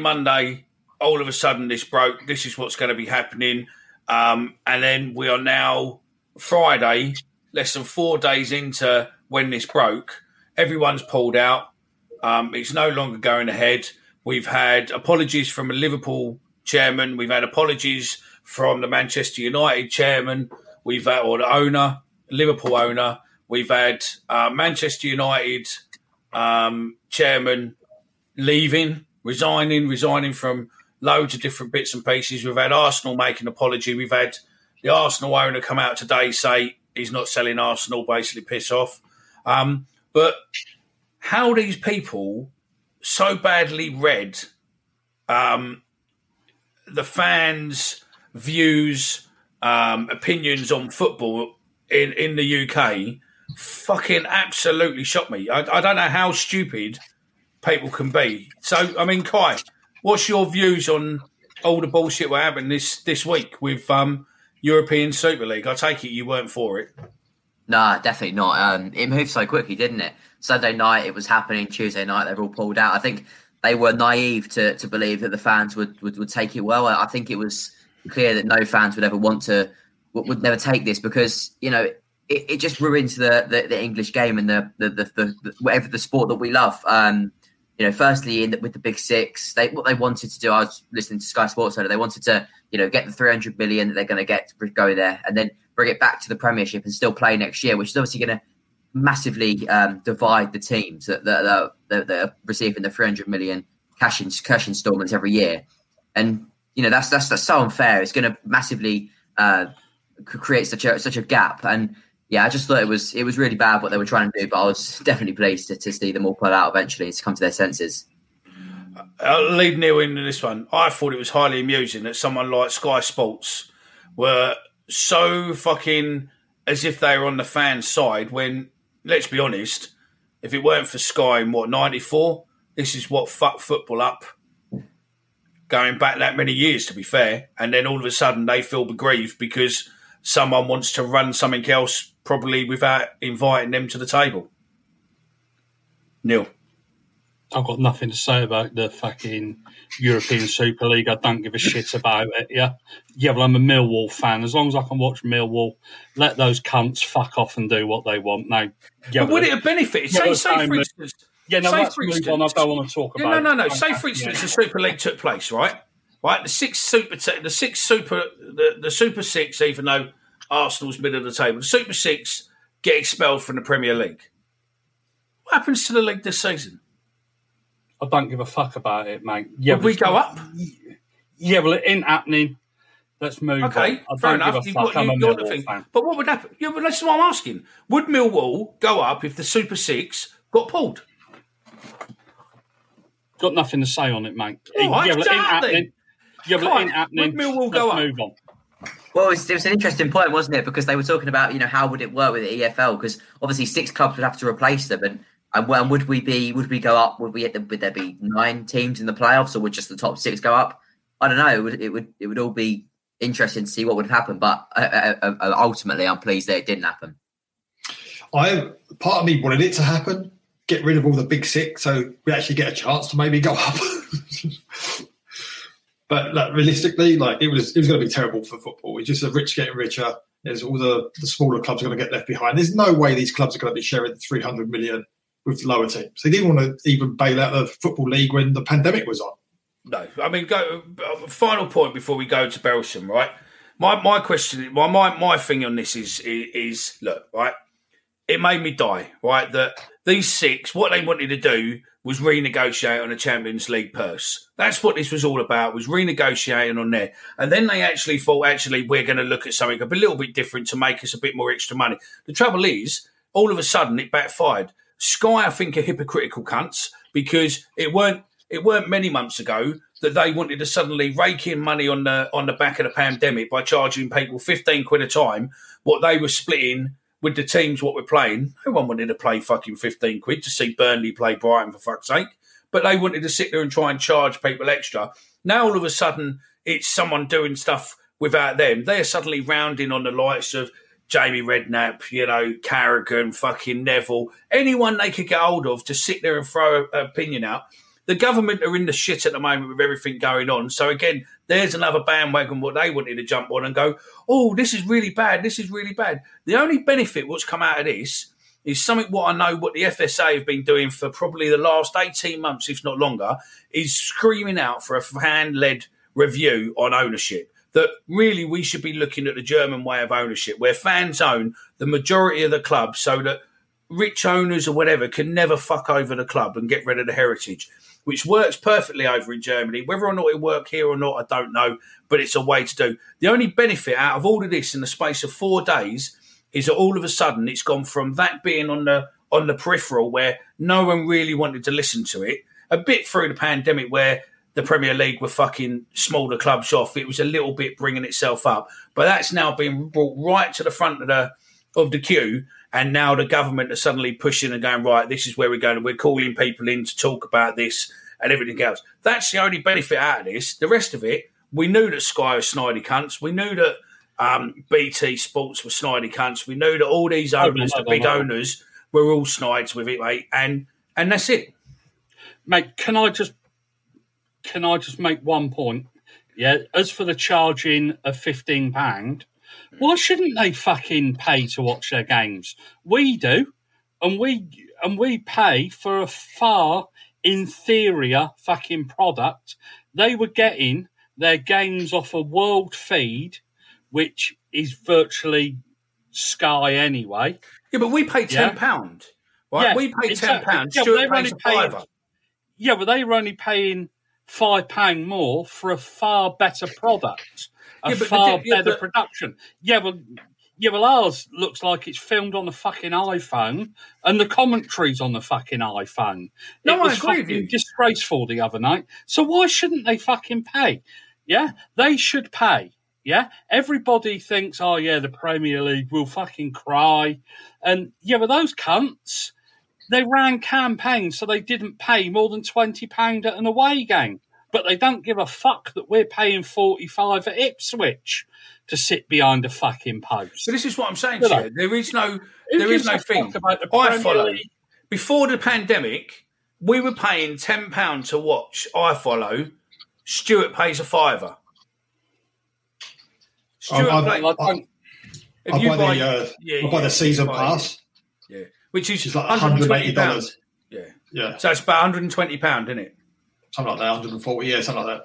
Monday, all of a sudden this broke, this is what's going to be happening. And then we are now Friday, less than 4 days into when this broke. Everyone's pulled out. It's no longer going ahead. We've had apologies from a Liverpool chairman. We've had apologies from the Manchester United chairman. We've had or the owner, Liverpool owner. We've had Manchester United chairman leaving, resigning from loads of different bits and pieces. We've had Arsenal make an apology. We've had the Arsenal owner come out today, say he's not selling Arsenal, basically piss off. But how are these people so badly read the fans' views, opinions on football in the UK fucking absolutely shocked me. I don't know how stupid people can be. So, I mean, Kai, what's your views on all the bullshit we're having this week with European Super League? I take it you weren't for it. Nah, definitely not. It moved so quickly, didn't it? Sunday night, it was happening. Tuesday night, they've all pulled out. I think they were naive to believe that the fans would take it well. I think it was clear that no fans would ever want to, would never take this because, you know, it just ruins the English game and the whatever the sport that we love. You know, firstly, with the Big Six, what they wanted to do, I was listening to Sky Sports earlier, they wanted to, you know, get the 300 million that they're going to get to go there and then bring it back to the Premiership and still play next year, which is obviously going to massively divide the teams that are receiving the 300 million cash installments every year. And, you know, that's so unfair. It's going to massively create such a gap. And, yeah, I just thought it was really bad what they were trying to do, but I was definitely pleased to see them all pull out eventually and to come to their senses. I'll leave Neil into this one. I thought it was highly amusing that someone like Sky Sports were so fucking as if they were on the fans' side when, let's be honest, if it weren't for Sky in, 94, this is what fucked football up going back that many years, to be fair. And then all of a sudden they feel aggrieved because someone wants to run something else probably without inviting them to the table. Neil. I've got nothing to say about the fucking European Super League. I don't give a shit about it, yeah? Yeah, well, I'm a Millwall fan. As long as I can watch Millwall, let those cunts fuck off and do what they want. Now, yeah, but would it have benefited? Say for instance... Yeah, no, let's move on. I don't want to talk about it. No. Say, for instance, the Super League took place, right? Right, the Super Six, even though Arsenal's middle of the table, the Super Six get expelled from the Premier League. What happens to the league this season? I don't give a fuck about it, mate. Yeah, we go up? Yeah, well, it ain't happening. Let's move on. Okay, fair enough. You've got the thing. But what would happen? Yeah, well, that's what I'm asking. Would Millwall go up if the Super Six got pulled? Got nothing to say on it, mate. Yeah, but it ain't happening. Millwall go up. Move on. Well, it was an interesting point, wasn't it? Because they were talking about, you know, how would it work with the EFL? Because obviously 6 clubs would have to replace them, and would we go up? Would there be 9 teams in the playoffs, or would just the top 6 go up? I don't know. It would all be interesting to see what would happen, but ultimately, I'm pleased that it didn't happen. Part of me wanted it to happen. Get rid of all the Big Six, so we actually get a chance to maybe go up. But like, realistically, like it was going to be terrible for football. It's just the rich getting richer. There's all the smaller clubs are going to get left behind. There's no way these clubs are going to be sharing 300 million with the lower teams. They didn't want to even bail out the Football League when the pandemic was on. No, I mean, final point before we go to Berylson, right? My question, my thing on this is look, right? It made me die, right? That these 6, what they wanted to do was renegotiate on a Champions League purse. That's what this was all about, was renegotiating on there. And then they actually thought, we're going to look at something a little bit different to make us a bit more extra money. The trouble is, all of a sudden, it backfired. Sky, I think, are hypocritical cunts because it weren't many months ago that they wanted to suddenly rake in money on the back of the pandemic by charging people 15 quid a time, what they were splitting with the teams what we're playing. No one wanted to play fucking 15 quid to see Burnley play Brighton, for fuck's sake. But they wanted to sit there and try and charge people extra. Now, all of a sudden, it's someone doing stuff without them. They're suddenly rounding on the likes of Jamie Redknapp, you know, Carrigan, fucking Neville, anyone they could get hold of to sit there and throw an opinion out. The government are in the shit at the moment with everything going on. So, again, there's another bandwagon what they wanted to jump on and go, oh, this is really bad, this is really bad. The only benefit what's come out of this is something what I know what the FSA have been doing for probably the last 18 months, if not longer, is screaming out for a fan-led review on ownership. that really we should be looking at the German way of ownership, where fans own the majority of the club so that rich owners or whatever can never fuck over the club and get rid of the heritage, which works perfectly over in Germany. Whether or not it worked here or not, I don't know, but it's a way to do. The only benefit out of all of this in the space of 4 days is that all of a sudden it's gone from that being on the peripheral where no one really wanted to listen to it, a bit through the pandemic where the Premier League were fucking smaller clubs off. It was a little bit bringing itself up. But that's now been brought right to the front of the queue, and now the government are suddenly pushing and going, right, this is where we're going. We're calling people in to talk about this and everything else. That's the only benefit out of this. The rest of it, we knew that Sky were snidey cunts. We knew that BT Sports were snidey cunts. We knew that all these owners, the big owners, were all snides with it, mate. And that's it. Mate, can I just make one point? Yeah, as for the charging of £15, why shouldn't they fucking pay to watch their games? We do, and we pay for a far inferior fucking product. They were getting their games off a world feed, which is virtually Sky anyway. Yeah, but we pay £10, right? Yeah, we pay £10. Stuart pays a fiver. Yeah, but they were only paying £5 more for a far better product, better production. Yeah, well, ours looks like it's filmed on the fucking iPhone, and the commentary's on the fucking iPhone. No, I agree with you. It was disgraceful the other night. So why shouldn't they fucking pay? Yeah, they should pay. Yeah, everybody thinks, oh yeah, the Premier League will fucking cry, and yeah, but those cunts. They ran campaigns so they didn't pay more than £20 at an away game. But they don't give a fuck that we're paying £45 at Ipswich to sit behind a fucking post. So this is what I'm saying to you. There is no thing. I follow. Before the pandemic, we were paying £10 to watch I follow. Stuart pays a fiver. Stuart I buy the season pass. Yeah. Which is like $180. Yeah. So it's about £120, isn't it? Something like that, 140, yeah, something like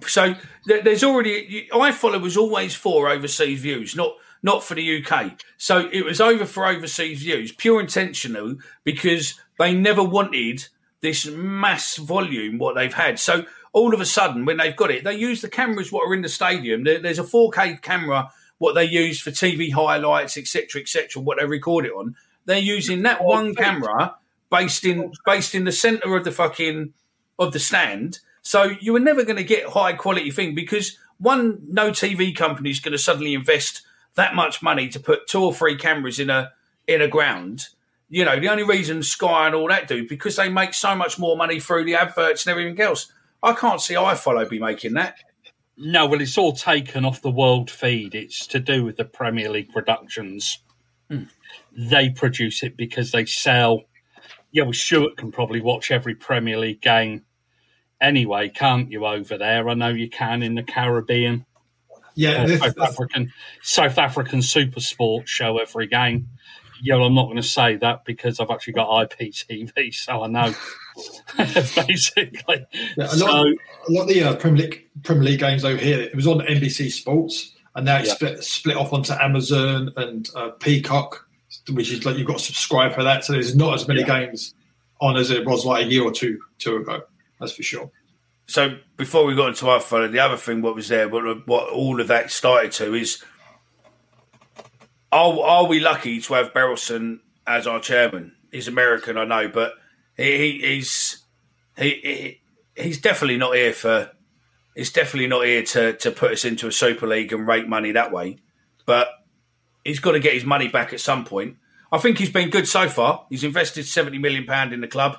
that. So there's already... iFollow was always for overseas views, not for the UK. So it was over for overseas views, pure intentional, because they never wanted this mass volume, what they've had. So all of a sudden, when they've got it, they use the cameras what are in the stadium. There's a 4K camera, what they use for TV highlights, et cetera, what they record it on. They're using that one camera based in the centre of the fucking of the stand. So you were never going to get high quality thing because no TV company is going to suddenly invest that much money to put 2 or 3 cameras in a ground. You know, the only reason Sky and all that do because they make so much more money through the adverts and everything else. I can't see iFollow be making that. No, well, it's all taken off the world feed. It's to do with the Premier League productions. They produce it because they sell. Yeah, well, Stuart can probably watch every Premier League game anyway, can't you, over there? I know you can in the Caribbean. Yeah, South African Super Sport show every game. Yeah, well, I'm not going to say that because I've actually got IPTV, so I know, basically. Yeah, a lot of the Premier League games over here, it was on NBC Sports. And now it's split off onto Amazon and Peacock, which is like you've got to subscribe for that. So there's not as many games on as it was like a year or two ago. That's for sure. So before we got into iPhone, the other thing what was there, what all of that started to is, are we lucky to have Berylson as our chairman? He's American, I know, but he's definitely not here for. It's definitely not here to put us into a Super League and rake money that way. But he's got to get his money back at some point. I think he's been good so far. He's invested £70 million in the club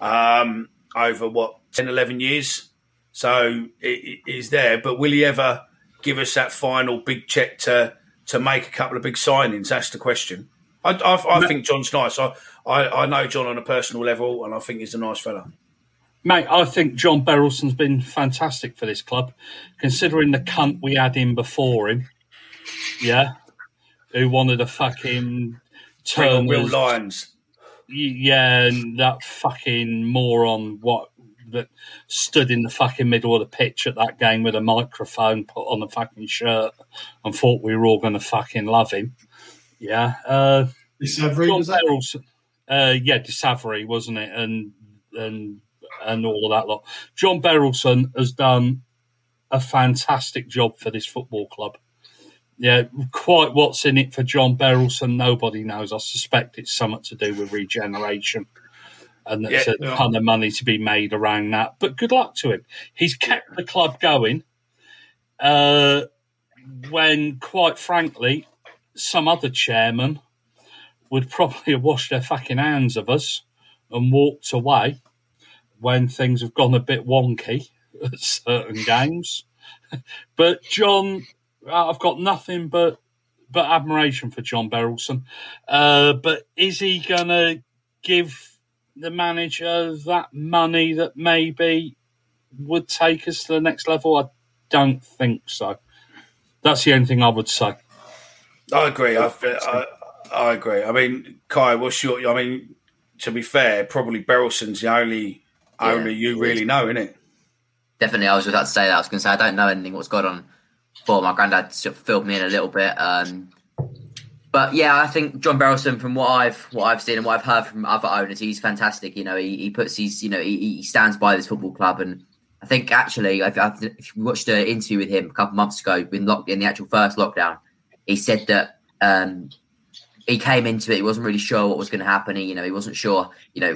over, 10, 11 years. So he's there. But will he ever give us that final big cheque to make a couple of big signings? That's the question. I think John's nice. I know John on a personal level, and I think he's a nice fella. Mate, I think John Berylson's been fantastic for this club, considering the cunt we had in before him. Yeah, who wanted a fucking Will Lyons? Yeah, and that fucking moron, what that stood in the fucking middle of the pitch at that game with a microphone put on the fucking shirt and thought we were all going to fucking love him. Yeah. DeSavry, wasn't it? And all of that lot. John Berylson has done a fantastic job for this football club. Yeah, quite what's in it for John Berylson, nobody knows. I suspect it's something to do with regeneration and there's a ton of money to be made around that. But good luck to him. He's kept the club going when, quite frankly, some other chairman would probably have washed their fucking hands of us and walked away when things have gone a bit wonky at certain games. But John, I've got nothing but admiration for John Berylson. But is he going to give the manager that money that maybe would take us to the next level? I don't think so. That's the only thing I would say. I agree. I agree. I mean, Kai, to be fair, probably Berylson's the only you really know, isn't it? Definitely. I was about to say that. I was going to say, I don't know anything what's going on. Well, my granddad sort of filled me in a little bit, but yeah, I think John Berylson, from what I've seen and what I've heard from other owners, he's fantastic. You know, he puts his, you know, he stands by this football club, and I think actually, if you watched an interview with him a couple of months ago, when locked in the actual first lockdown, he said that he came into it, he wasn't really sure what was going to happen. He wasn't sure,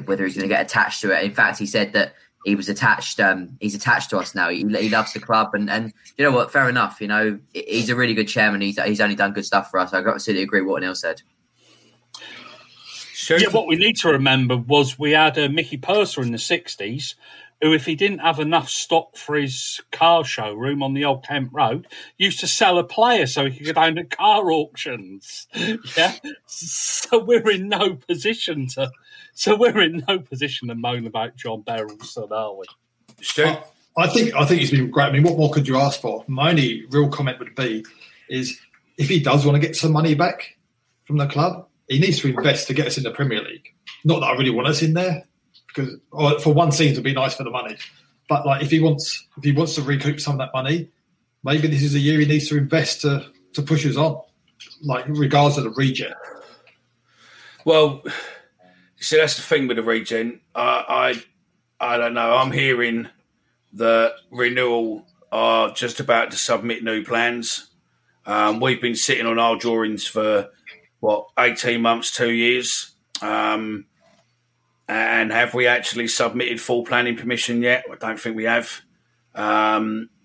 whether he's going to get attached to it. In fact, he said that. He was attached. He's attached to us now. He loves the club, and you know what? Fair enough. You know, he's a really good chairman. He's only done good stuff for us. I absolutely agree with what Neil said. Sure. Yeah, what we need to remember was we had a Mickey Purser in the 60s, who, if he didn't have enough stock for his car showroom on the old Kent Road, used to sell a player so he could own the car auctions. Yeah, so we're in no position to. So we're in no position to moan about John Berylson, are we? I think he's been great. I mean, what more could you ask for? My only real comment would be is if he does want to get some money back from the club, he needs to invest to get us in the Premier League. Not that I really want us in there, because for one season it would be nice for the money. But like, if he wants to recoup some of that money, maybe this is a year he needs to invest to push us on, like in regards to the regen. Well. See, that's the thing with the regen. I don't know. I'm hearing that Renewal are just about to submit new plans. We've been sitting on our drawings for, 18 months, 2 years? And have we actually submitted full planning permission yet? I don't think we have,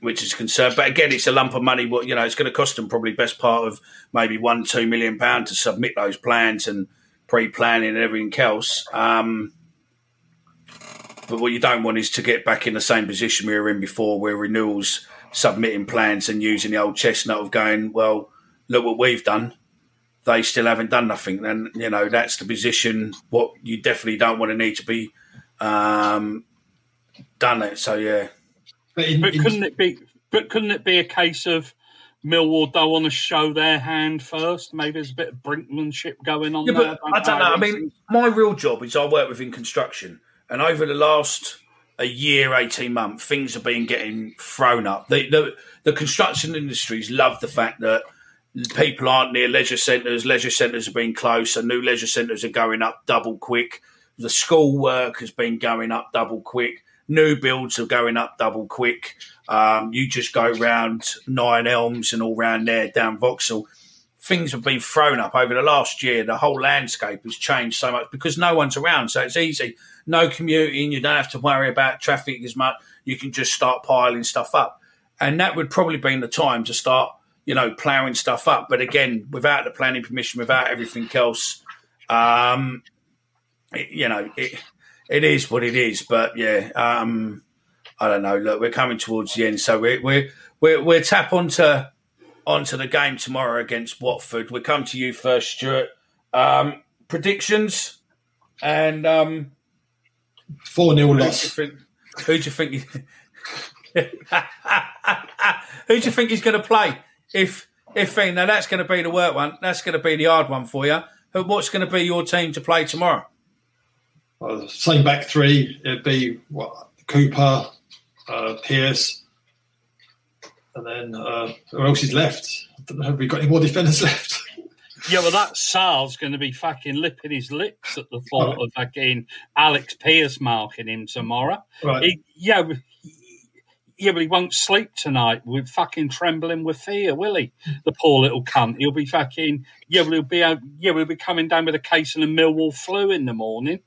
which is a concern. But again, it's a lump of money. It's going to cost them probably best part of maybe £1-2 million to submit those plans and pre-planning and everything else. But what you don't want is to get back in the same position we were in before, where Renewal's submitting plans and using the old chestnut of going, well, look what we've done. They still haven't done nothing. And, that's the position what you definitely don't want to need to be done it. So, yeah. But couldn't it be a case of Millwall don't want to show their hand first? Maybe there's a bit of brinkmanship going on there. I don't know. I mean, my real job is I work within construction. And over the last year, 18 months, things have been getting thrown up. The construction industries love the fact that people aren't near leisure centres. Leisure centres have been closed, so new leisure centres are going up double quick. The school work has been going up double quick. New builds are going up double quick. You just go round Nine Elms and all round there, down Vauxhall. Things have been thrown up over the last year. The whole landscape has changed so much because no one's around, so it's easy. No commuting. You don't have to worry about traffic as much. You can just start piling stuff up. And that would probably be the time to start, ploughing stuff up. But again, without the planning permission, without everything else, It is what it is, but yeah, I don't know. Look, we're coming towards the end, so we're tap onto the game tomorrow against Watford. We'll come to you first, Stuart. Predictions and 4-0 loss. Who do you think he's going to play? If now that's going to be the work one. That's going to be the hard one for you. What's going to be your team to play tomorrow? Same back three. It'd be Cooper, Pierce, and then who else is left? I don't know, have we got any more defenders left? Yeah, well, that Sal's going to be fucking lipping his lips at the thought of fucking Alex Pierce marking him tomorrow. Right. But he won't sleep tonight. We're fucking trembling with fear, will he? The poor little cunt. He'll be fucking... we'll be coming down with a case of the Millwall flu in the morning.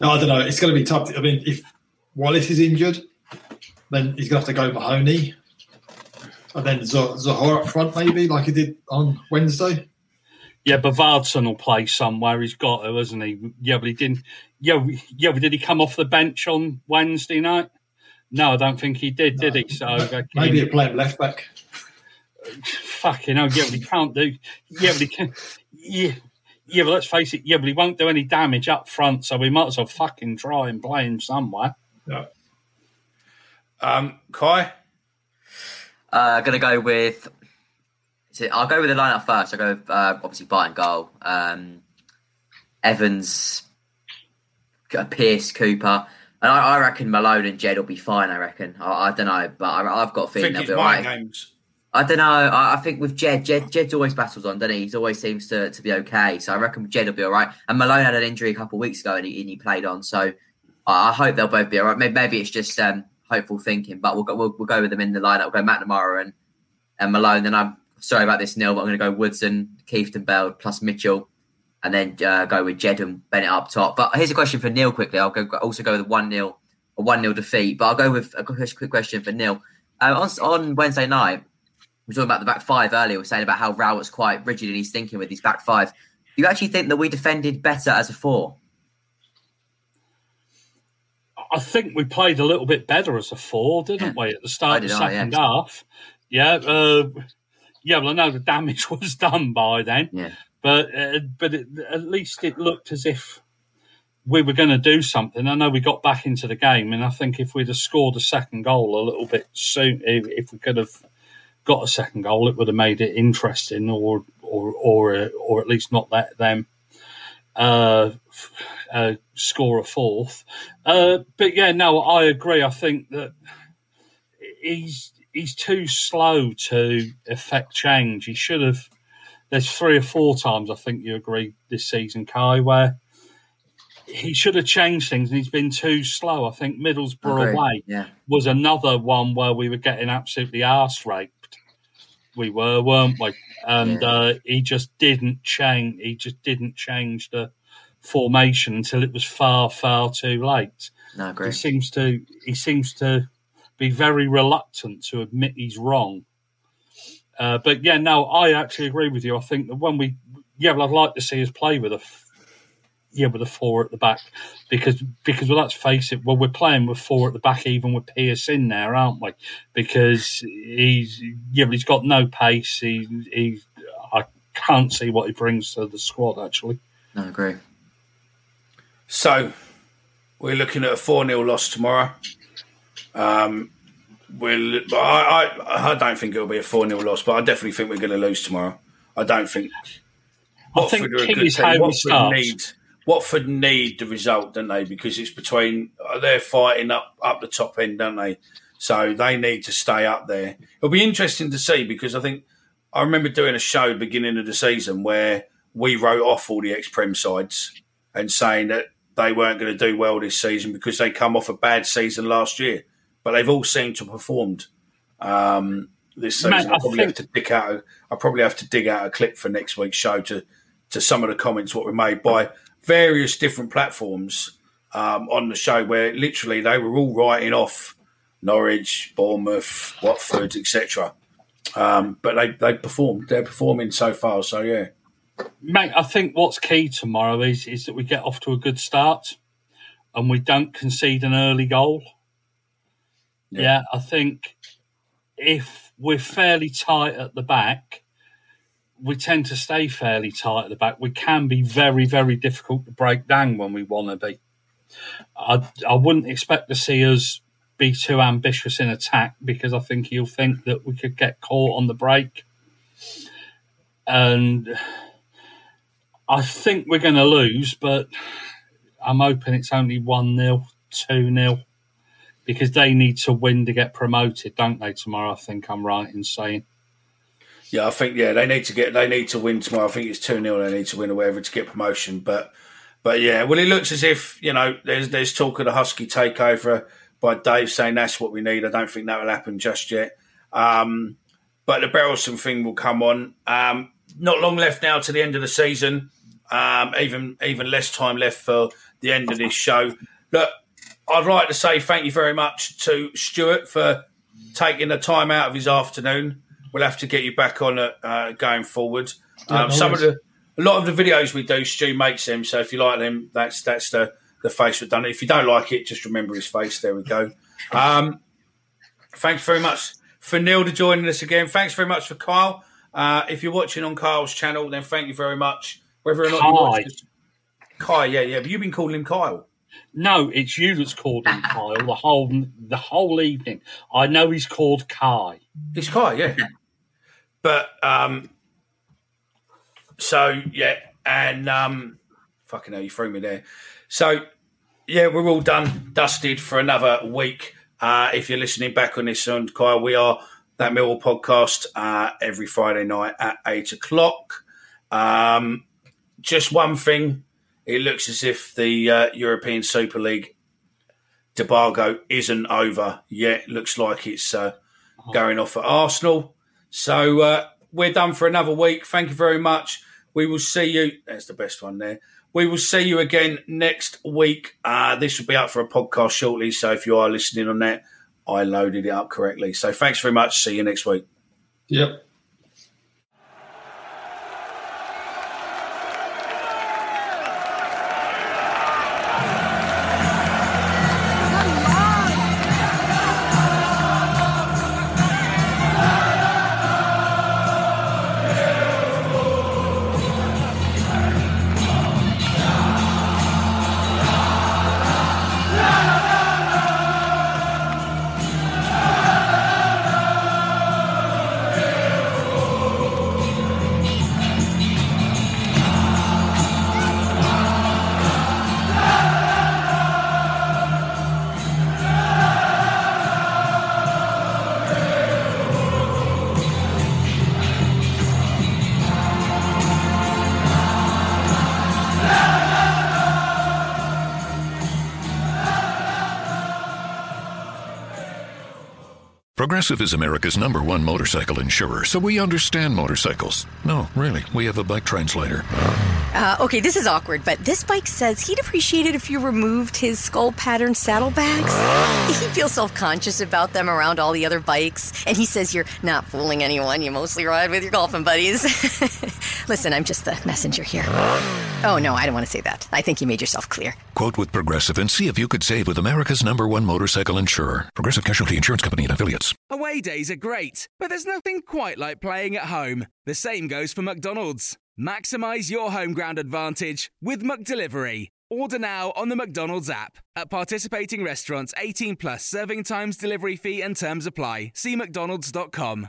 No, I don't know. It's going to be tough. I mean, if Wallace is injured, then he's going to have to go Mahoney. And then Zohore up front, maybe, like he did on Wednesday. Yeah, but Bavardson will play somewhere. He's got to, hasn't he? Yeah, but he didn't. Yeah, but did he come off the bench on Wednesday night? No, I don't think he did he? So maybe he'll play him left back. Fucking hell, yeah, but he can't do. Yeah, but he can. Yeah, but let's face it. Yeah, but he won't do any damage up front, so we might as well fucking try and play him somewhere. Yeah. Kai. I'll go with the lineup first. I'll go with, obviously, Bart in goal. Evans, Pierce, Cooper. And I reckon Malone and Jed will be fine, I reckon. I don't know, but I've got a feeling they'll be all right. Games. I don't know. I think with Jed's always battles on, doesn't he? He always seems to be okay. So I reckon Jed will be all right. And Malone had an injury a couple of weeks ago and he played on. So I hope they'll both be all right. Maybe it's just... hopeful thinking, but we'll go with them in the lineup. We'll go McNamara and Malone. Then I'm sorry about this, Neil, but I'm going to go Woodson, Keith and Bell plus Mitchell, and then go with Jed and Bennett up top. But here's a question for Neil quickly. I'll go with a 1-0 defeat. But I'll go with a quick question for Neil. On Wednesday night, we were talking about the back five earlier. We were saying about how Rowett's quite rigid in his thinking with his back five. Do you actually think that we defended better as a four? I think we played a little bit better as a four, didn't we, at the start of the second half? Yeah, well, I know the damage was done by then, but at least it looked as if we were going to do something. I know we got back into the game, and I think if we'd have scored a second goal a little bit soon, if we could have got a second goal, it would have made it interesting, or at least not let them. Score a fourth. I agree. I think that he's too slow to effect change. He should have... There's 3 or 4 times, I think you agree, this season, Kai, where he should have changed things and he's been too slow. I think Middlesbrough away was another one where we were getting absolutely arse-raped. We were, weren't we? And he just didn't change. He just didn't change the formation until it was far, far too late. No, great. He seems to be very reluctant to admit he's wrong. I actually agree with you. I think that when I'd like to see us play with a four at the back because well, let's face it, well, we're playing with four at the back even with Pierce in there, aren't we? Because he's got no pace. I can't see what he brings to the squad actually. No, I agree. So, we're looking at a 4-0 loss tomorrow. I don't think it'll be a 4-0 loss, but I definitely think we're going to lose tomorrow. I don't think... Watford need the result, don't they? Because it's between... They're fighting up the top end, don't they? So, they need to stay up there. It'll be interesting to see because I remember doing a show at the beginning of the season where we wrote off all the ex-Prem sides and saying that they weren't going to do well this season because they come off a bad season last year. But they've all seemed to have performed this season. Man, I probably have to dig out a clip for next week's show to some of the comments what were made by various different platforms on the show where literally they were all writing off Norwich, Bournemouth, Watford, etc. But they performed. They're performing so far, so yeah. Mate, I think what's key tomorrow is that we get off to a good start and we don't concede an early goal. Yeah, I think if we're fairly tight at the back, we tend to stay fairly tight at the back. We can be very, very difficult to break down when we want to be. I wouldn't expect to see us be too ambitious in attack because I think he'll think that we could get caught on the break. And... I think we're going to lose, but I'm hoping it's only 1-0 2-0 because they need to win to get promoted, don't they, tomorrow? I think I'm right in saying. Yeah, I think they need to get win tomorrow. I think it's 2-0 they need to win or whatever to get promotion. But yeah, well, it looks as if, you know, there's talk of the Husky takeover by Dave saying that's what we need. I don't think that will happen just yet. But the Berylson thing will come on. Not long left now to the end of the season. Even less time left for the end of this show. Look, I'd like to say thank you very much to Stuart for taking the time out of his afternoon. We'll have to get you back on going forward. A lot of the videos we do, Stu makes them. So if you like them, that's the face we've done. If you don't like it, just remember his face. There we go. Thanks very much for Neil to joining us again. Thanks very much for Kyle. If you're watching on Kyle's channel, then thank you very much. Whether or not you watch this, Kyle, yeah. But you've been calling him Kyle. No, it's you that's called him Kyle the whole evening. I know he's called Kai. It's Kai, yeah. But so yeah, and fucking hell, you threw me there. So yeah, we're all done, dusted for another week. If you're listening back on this on Kyle, we are That Millwall Podcast every Friday night at 8:00. Just one thing. It looks as if the European Super League debacle isn't over yet. It looks like it's going off at Arsenal. So we're done for another week. Thank you very much. We will see you. That's the best one there. We will see you again next week. This will be up for a podcast shortly. So if you are listening on that, I loaded it up correctly. So thanks very much. See you next week. Yep. Progressive is America's #1 motorcycle insurer, so we understand motorcycles. No, really, we have a bike translator. Okay, this is awkward, but this bike says he'd appreciate it if you removed his skull-pattern saddlebags. He feels self-conscious about them around all the other bikes, and he says you're not fooling anyone. You mostly ride with your golfing buddies. Listen, I'm just the messenger here. Oh, no, I don't want to say that. I think you made yourself clear. Quote with Progressive and see if you could save with America's #1 motorcycle insurer. Progressive Casualty Insurance Company and affiliates. Away days are great, but there's nothing quite like playing at home. The same goes for McDonald's. Maximize your home ground advantage with McDelivery. Order now on the McDonald's app. At participating restaurants, 18+, serving times, delivery fee and terms apply. See mcdonalds.com.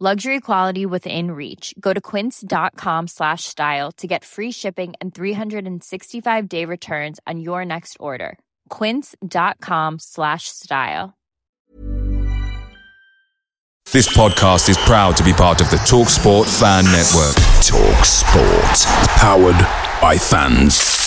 Luxury quality within reach. Go to quince.com/style to get free shipping and 365-day returns on your next order. Quince.com/style. This podcast is proud to be part of the TalkSport Fan Network. TalkSport. Powered by fans.